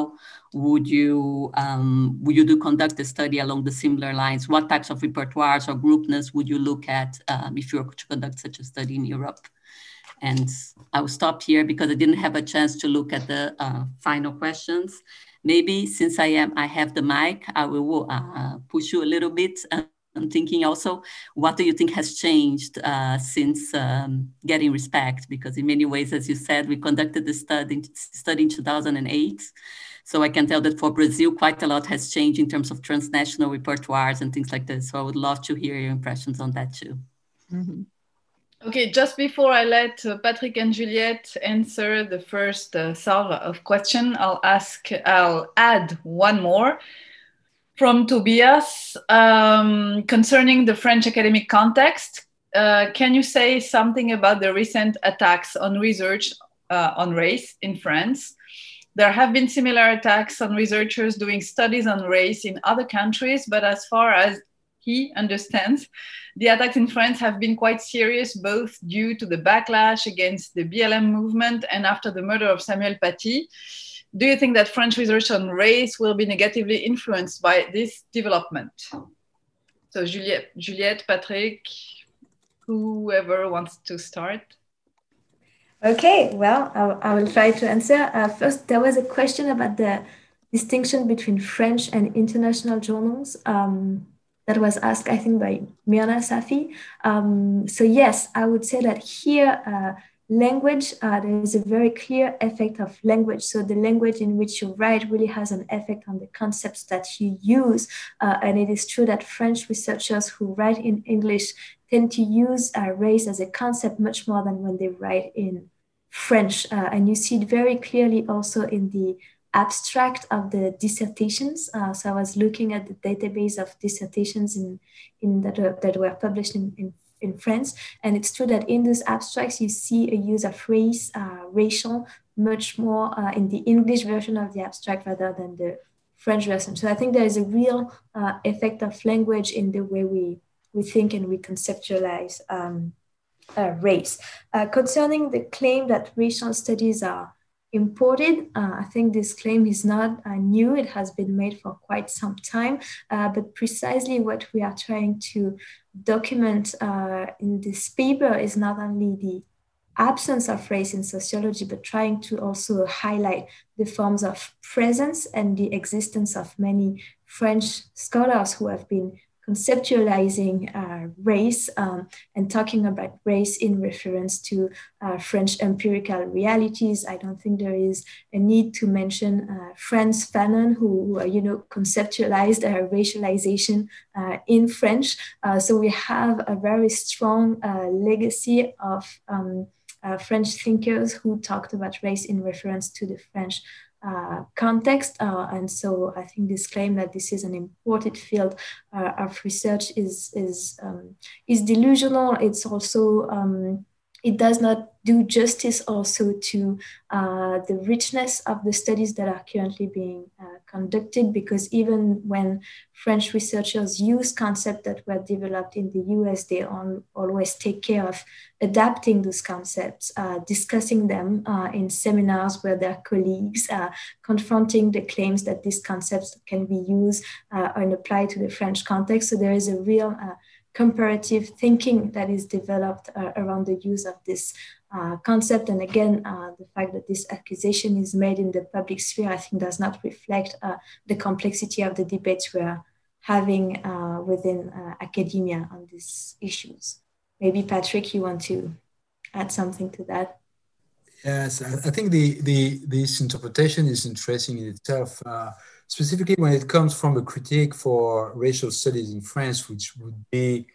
would you conduct the study along the similar lines? What types of repertoires or groupness would you look at if you were to conduct such a study in Europe? And I will stop here because I didn't have a chance to look at the final questions. Maybe since I have the mic, I will push you a little bit. I'm thinking also, what do you think has changed since Getting Respect? Because in many ways, as you said, we conducted the study in 2008. So I can tell that for Brazil, quite a lot has changed in terms of transnational repertoires and things like this. So I would love to hear your impressions on that too. Mm-hmm. Okay, just before I let Patrick and Juliette answer the first sort of question, I'll add one more from Tobias concerning the French academic context. Can you say something about the recent attacks on research on race in France? There have been similar attacks on researchers doing studies on race in other countries, but as far as he understands, the attacks in France have been quite serious, both due to the backlash against the BLM movement and after the murder of Samuel Paty. Do you think that French research on race will be negatively influenced by this development? So Juliette, Patrick, whoever wants to start. Okay, well, I will try to answer. First, there was a question about the distinction between French and international journals. That was asked, I think, by Myrna Safi. So yes, I would say that here, language, there is a very clear effect of language. So the language in which you write really has an effect on the concepts that you use. And it is true that French researchers who write in English tend to use race as a concept much more than when they write in French. And you see it very clearly also in the abstract of the dissertations. So I was looking at the database of dissertations that were published in France. And it's true that in those abstracts, you see a use of race, racial, much more in the English version of the abstract rather than the French version. So I think there is a real effect of language in the way we think and we conceptualize race. Concerning the claim that racial studies are imported, I think this claim is not new. It has been made for quite some time, but precisely what we are trying to document in this paper is not only the absence of race in sociology, but trying to also highlight the forms of presence and the existence of many French scholars who have been conceptualizing race and talking about race in reference to French empirical realities. I don't think there is a need to mention Franz Fanon, who conceptualized racialization in French. So we have a very strong legacy of French thinkers who talked about race in reference to the French context. And so I think this claim that this is an imported field of research is delusional. It's also, it does not do justice also to the richness of the studies that are currently being conducted, because even when French researchers use concepts that were developed in the US, they always take care of adapting those concepts, discussing them in seminars with their colleagues, confronting the claims that these concepts can be used and applied to the French context. So there is a real comparative thinking that is developed around the use of this concept. And again, the fact that this accusation is made in the public sphere, I think does not reflect the complexity of the debates we are having within academia on these issues. Maybe Patrick, you want to add something to that? Yes, I think this interpretation is interesting in itself. Specifically when it comes from a critique for racial studies in France, which would be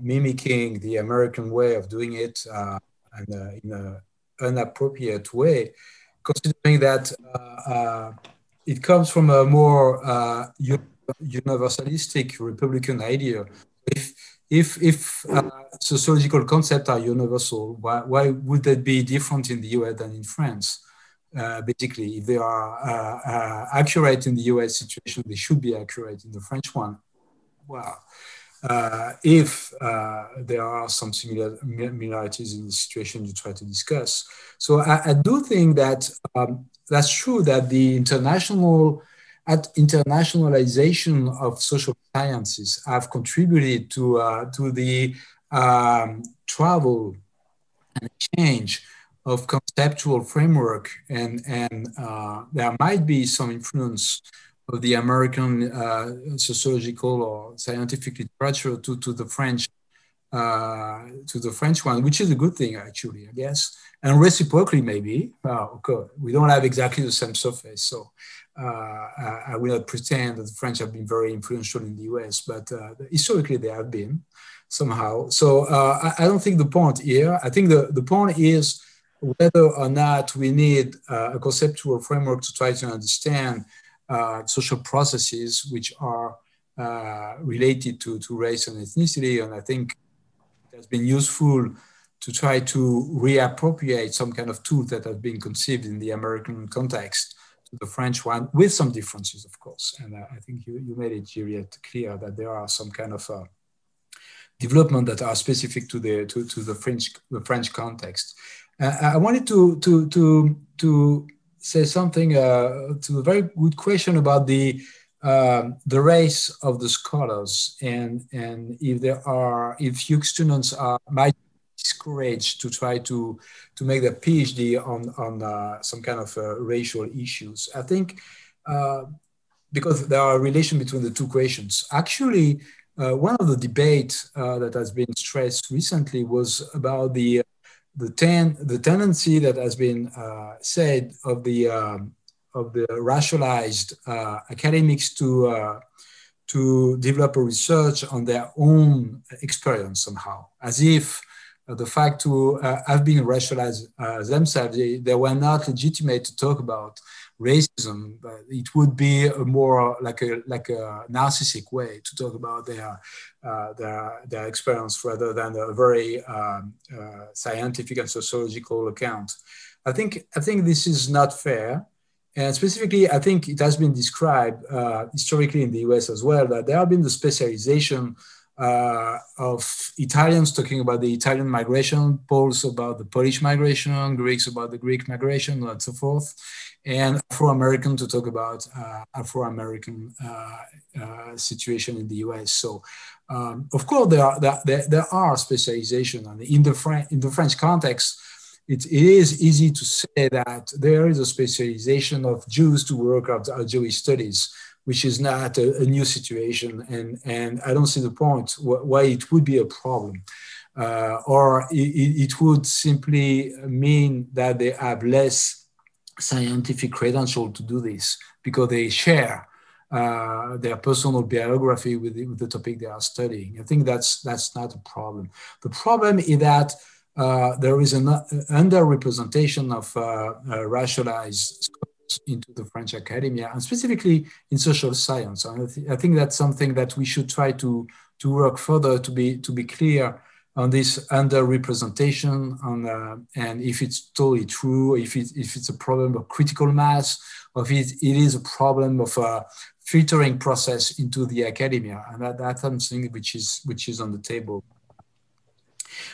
mimicking the American way of doing it in an inappropriate way, considering that it comes from a more universalistic Republican idea. If sociological concepts are universal, why would that be different in the US than in France? Basically, if they are accurate in the US situation, they should be accurate in the French one. Well, if there are some similarities in the situation you try to discuss. So I do think that that's true, that the internationalization of social sciences have contributed to the travel and change of conceptual framework, and there might be some influence of the American sociological or scientific literature to the French one, which is a good thing actually, I guess. And reciprocally, maybe. Okay, we don't have exactly the same surface, so I will not pretend that the French have been very influential in the US, but historically they have been somehow. So I don't think the point here, I think the point is whether or not we need a conceptual framework to try to understand social processes which are related to race and ethnicity. And I think it has been useful to try to reappropriate some kind of tool that has been conceived in the American context to the French one, with some differences, of course. And I think you made it, Juliette, clear that there are some kind of development that are specific to the French context. I wanted to say something to a very good question about the race of the scholars, and if there are, if your students might be discouraged to try to make their PhD on some kind of racial issues. I think because there are a relation between the two questions. Actually, one of the debates that has been stressed recently was about the tendency that has been said of the racialized academics to develop a research on their own experience somehow, as if the fact to have been racialized themselves, they were not legitimate to talk about racism, but it would be a more like a narcissistic way to talk about their experience rather than a very scientific and sociological account. I think this is not fair. And specifically, I think it has been described historically in the US as well, that there have been the specialization of Italians talking about the Italian migration, Poles about the Polish migration, Greeks about the Greek migration, and so forth, and Afro-American to talk about Afro-American situation in the US. So, of course, there are specialization, and in the French context, it is easy to say that there is a specialization of Jews to work out Jewish studies, which is not a new situation. And I don't see the point why it would be a problem. Or it would simply mean that they have less scientific credential to do this because they share their personal biography with the topic they are studying. I think that's not a problem. The problem is that there is an underrepresentation of racialized scholars into the French academia, and specifically in social science. And I think that's something that we should try to work further to be clear on this underrepresentation. And if it's totally true, if it's a problem of critical mass, or if it is a problem of filtering process into the academia, and that's something which is on the table.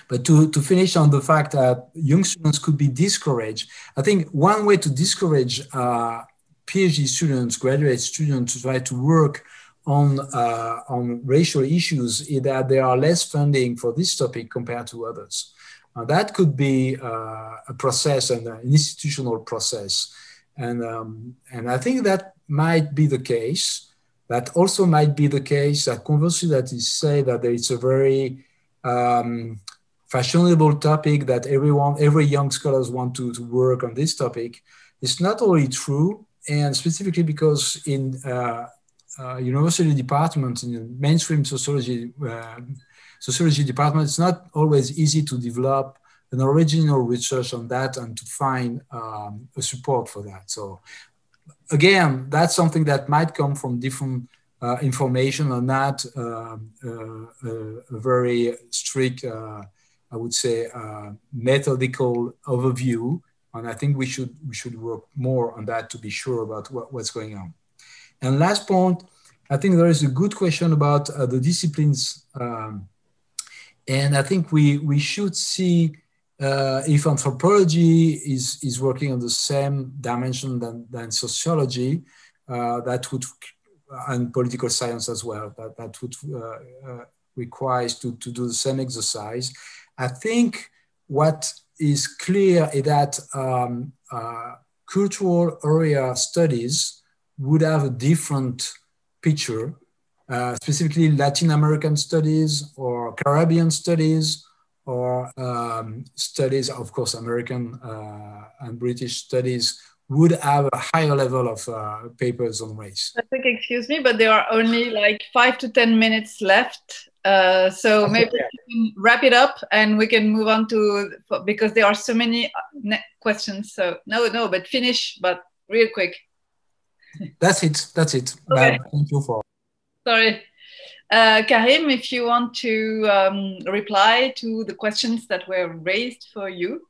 But to finish on the fact that young students could be discouraged, I think one way to discourage PhD students, graduate students, to try to work on racial issues is that there are less funding for this topic compared to others. That could be a process and an institutional process. And I think that might be the case. That also might be the case that conversely that is say that there is a very fashionable topic that every young scholars want to work on this topic. It's not only true, and specifically because in university departments, in the mainstream sociology department, it's not always easy to develop an original research on that and to find a support for that. So again, that's something that might come from different information on that, a very strict, I would say, methodical overview, and I think we should work more on that to be sure about what's going on. And last point, I think there is a good question about the disciplines, and I think we should see if anthropology is working on the same dimension than sociology, that would. And political science as well, that would require to do the same exercise. I think what is clear is that cultural area studies would have a different picture, specifically Latin American studies or Caribbean studies or studies, of course, American and British studies would have a higher level of papers on race. I think, excuse me, but there are only like 5 to 10 minutes left. So maybe we can wrap it up and we can move on to, because there are so many questions. So no, but finish, but real quick. That's it. Okay. Thank you for. Sorry. Karim, if you want to reply to the questions that were raised for you.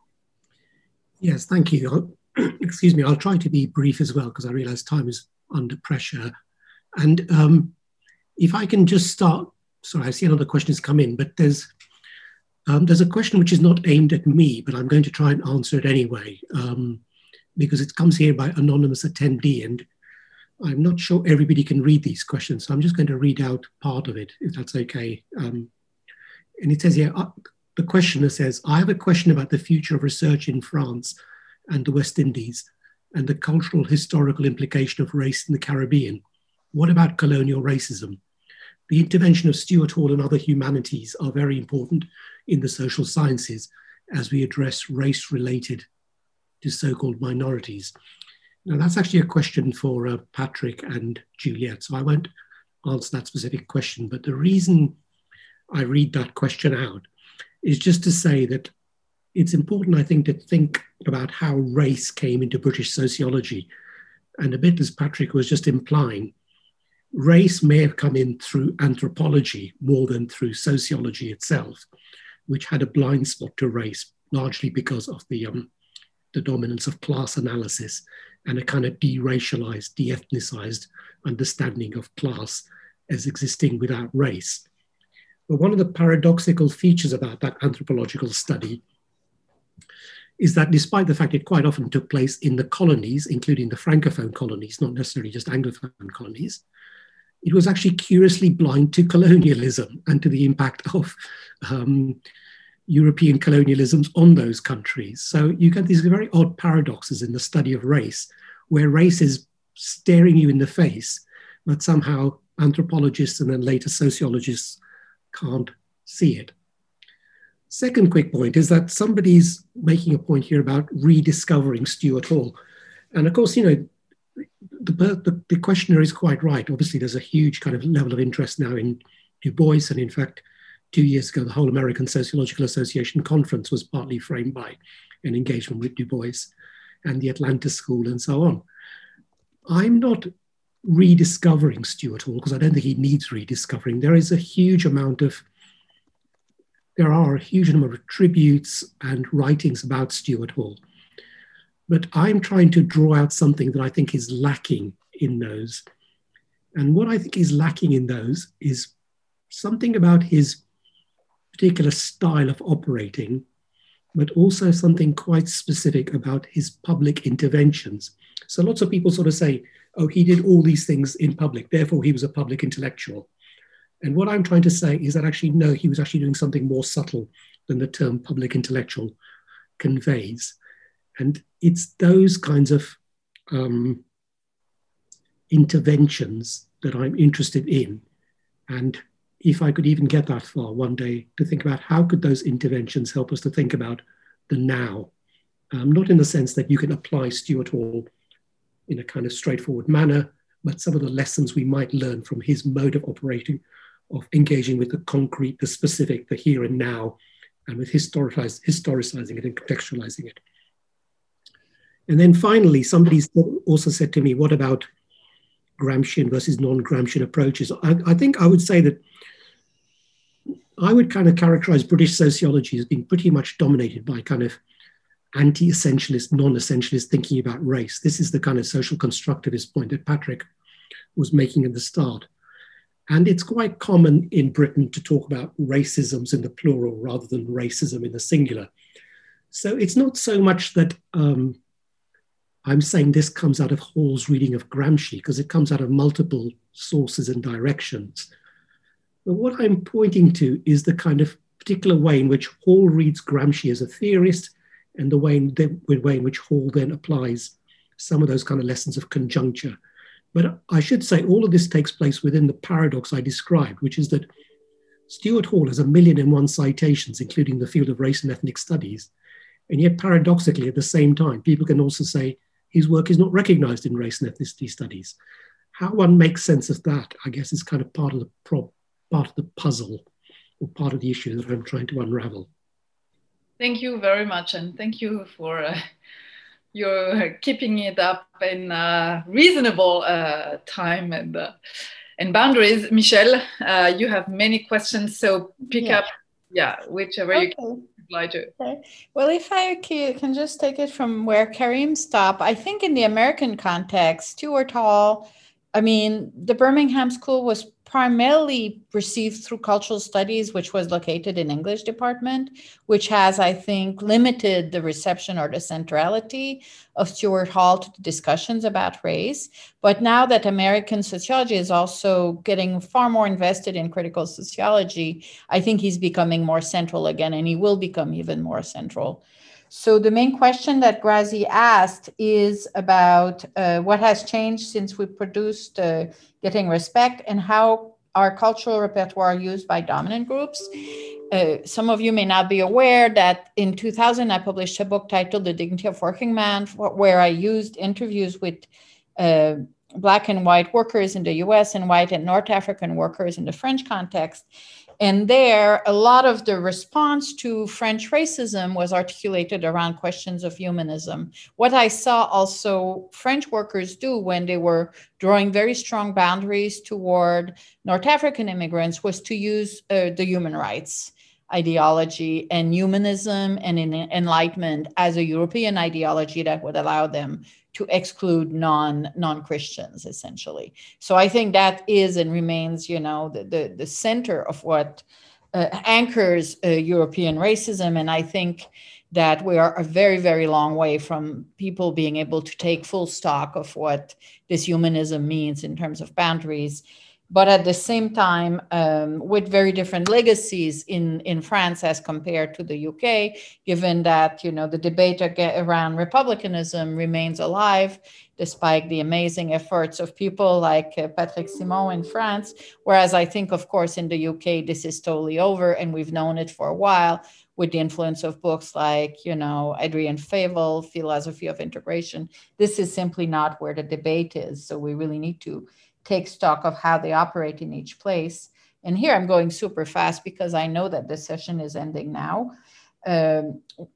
Yes, thank you. Excuse me, I'll try to be brief as well, because I realize time is under pressure. And if I can just start, sorry, I see another question has come in, but there's a question which is not aimed at me, but I'm going to try and answer it anyway, because it comes here by anonymous attendee, and I'm not sure everybody can read these questions, so I'm just going to read out part of it, if that's okay. And it says here, the questioner says, I have a question about the future of research in France and the West Indies, and the cultural historical implication of race in the Caribbean. What about colonial racism? The intervention of Stuart Hall and other humanities are very important in the social sciences as we address race related to so-called minorities. Now that's actually a question for Patrick and Juliette, so I won't answer that specific question, but the reason I read that question out is just to say that it's important, I think, to think about how race came into British sociology. And a bit as Patrick was just implying, race may have come in through anthropology more than through sociology itself, which had a blind spot to race, largely because of the dominance of class analysis and a kind of de-racialized, de-ethnicized understanding of class as existing without race. But one of the paradoxical features about that anthropological study is that despite the fact it quite often took place in the colonies, including the Francophone colonies, not necessarily just Anglophone colonies, it was actually curiously blind to colonialism and to the impact of European colonialisms on those countries. So you get these very odd paradoxes in the study of race, where race is staring you in the face, but somehow anthropologists and then later sociologists can't see it. Second quick point is that somebody's making a point here about rediscovering Stuart Hall. And of course, you know, the questioner is quite right. Obviously, there's a huge kind of level of interest now in Du Bois. And in fact, 2 years ago, the whole American Sociological Association conference was partly framed by an engagement with Du Bois and the Atlanta School and so on. I'm not rediscovering Stuart Hall because I don't think he needs rediscovering. There are a huge number of tributes and writings about Stuart Hall, but I'm trying to draw out something that I think is lacking in those. And what I think is lacking in those is something about his particular style of operating, but also something quite specific about his public interventions. So lots of people sort of say, oh, he did all these things in public, therefore he was a public intellectual. And what I'm trying to say is that actually, no, he was actually doing something more subtle than the term public intellectual conveys. And it's those kinds of interventions that I'm interested in. And if I could even get that far one day to think about how could those interventions help us to think about the now, not in the sense that you can apply Stuart Hall in a kind of straightforward manner, but some of the lessons we might learn from his mode of operating, of engaging with the concrete, the specific, the here and now, and with historicizing it and contextualizing it. And then finally, somebody also said to me, what about Gramscian versus non-Gramscian approaches? I think I would say that I would kind of characterize British sociology as being pretty much dominated by kind of anti-essentialist, non-essentialist thinking about race. This is the kind of social constructivist point that Patrick was making at the start. And it's quite common in Britain to talk about racisms in the plural rather than racism in the singular. So it's not so much that I'm saying this comes out of Hall's reading of Gramsci, because it comes out of multiple sources and directions. But what I'm pointing to is the kind of particular way in which Hall reads Gramsci as a theorist, and the way in which Hall then applies some of those kind of lessons of conjuncture. But I should say all of this takes place within the paradox I described, which is that Stuart Hall has 1,000,001 citations, including the field of race and ethnic studies. And yet paradoxically, at the same time, people can also say, his work is not recognized in race and ethnicity studies. How one makes sense of that, I guess, is kind of part of the puzzle or part of the issue that I'm trying to unravel. Thank you very much, and thank you for your keeping it up in reasonable time and boundaries. Michèle, you have many questions, so pick up, whichever you can reply to. Okay. Well, if I can just take it from where Karim stopped, I think in the American context, Stuart Hall, I mean, the Birmingham School was primarily received through cultural studies, which was located in English department, which has, I think, limited the reception or the centrality of Stuart Hall to discussions about race. But now that American sociology is also getting far more invested in critical sociology, I think he's becoming more central again, and he will become even more central. So the main question that Grazi asked is about what has changed since we produced Getting Respect, and how our cultural repertoire used by dominant groups. Some of you may not be aware that in 2000, I published a book titled The Dignity of Working Man, where I used interviews with Black and white workers in the US and white and North African workers in the French context. And there, a lot of the response to French racism was articulated around questions of humanism. What I saw also French workers do when they were drawing very strong boundaries toward North African immigrants was to use the human rights ideology and humanism and enlightenment as a European ideology that would allow them to exclude non-Christians, essentially. So I think that is and remains, you know, the center of what anchors European racism. And I think that we are a very, very long way from people being able to take full stock of what this humanism means in terms of boundaries. But at the same time, with very different legacies in France as compared to the UK, given that, you know, the debate around republicanism remains alive, despite the amazing efforts of people like Patrick Simon in France. Whereas I think, of course, in the UK, this is totally over, and we've known it for a while, with the influence of books like, you know, Adrian Favell, Philosophy of Integration. This is simply not where the debate is, so we really need to take stock of how they operate in each place. And here I'm going super fast because I know that this session is ending now.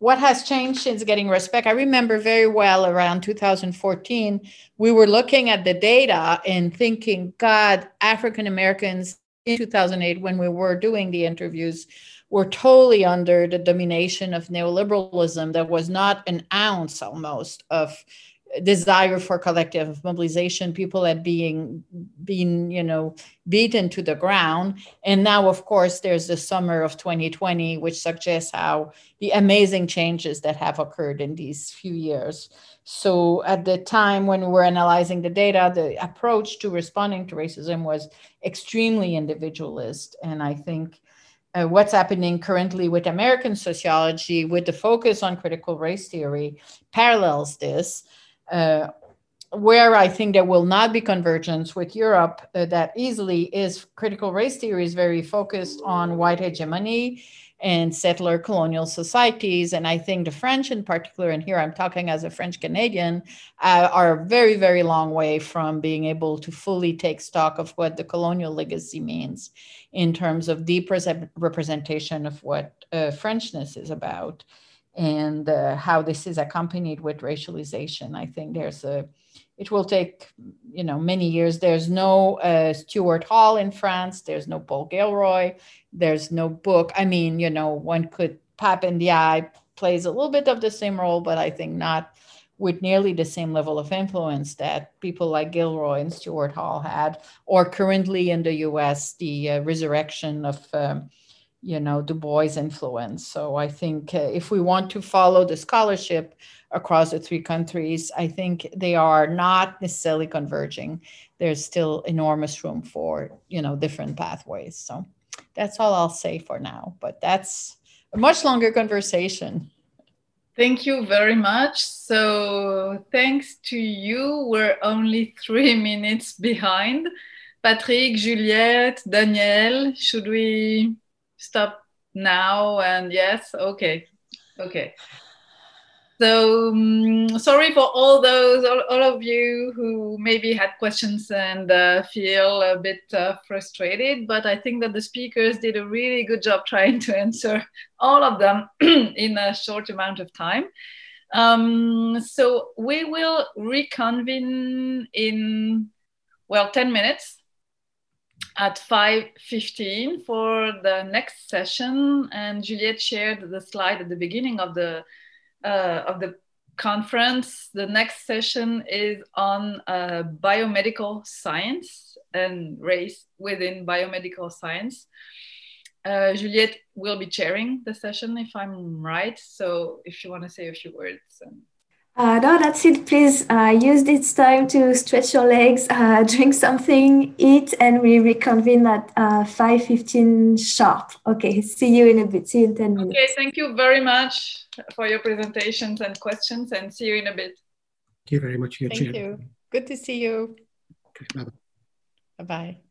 What has changed since Getting Respect? I remember very well around 2014, we were looking at the data and thinking, God, African Americans in 2008, when we were doing the interviews, were totally under the domination of neoliberalism. There was not an ounce almost of desire for collective mobilization. People had been, you know, beaten to the ground. And now, of course, there's the summer of 2020, which suggests how the amazing changes that have occurred in these few years. So at the time when we were analyzing the data, the approach to responding to racism was extremely individualist. And I think what's happening currently with American sociology, with the focus on critical race theory, parallels this. Where I think there will not be convergence with Europe that easily is critical race theory is very focused on white hegemony and settler colonial societies. And I think the French in particular, and here I'm talking as a French Canadian, are a very, very long way from being able to fully take stock of what the colonial legacy means in terms of deep representation of what Frenchness is about, and how this is accompanied with racialization. I think there's it will take, you know, many years. There's no Stuart Hall in France. There's no Paul Gilroy. There's no book. I mean, you know, one could pop in the eye, plays a little bit of the same role, but I think not with nearly the same level of influence that people like Gilroy and Stuart Hall had, or currently in the US, the resurrection of you know, Du Bois' influence. So I think if we want to follow the scholarship across the three countries, I think they are not necessarily converging. There's still enormous room for, you know, different pathways. So that's all I'll say for now, but that's a much longer conversation. Thank you very much. So thanks to you, we're only 3 minutes behind. Patrick, Juliette, Daniel, should we stop now? And yes, okay. So sorry for all of you who maybe had questions and feel a bit frustrated, but I think that the speakers did a really good job trying to answer all of them in a short amount of time. So we will reconvene in, well, 10 minutes at 5:15 for the next session. And Juliette shared the slide at the beginning of the conference. The next session is on biomedical science and race within biomedical science. Juliette will be chairing the session, if I'm right. So if you want to say a few words. No, that's it. Please use this time to stretch your legs, drink something, eat, and we reconvene at 5:15 sharp. Okay, see you in a bit. See you in 10 minutes. Okay, thank you very much for your presentations and questions, and see you in a bit. Thank you very much. Thank you. Good to see you. Okay, bye-bye. Bye-bye.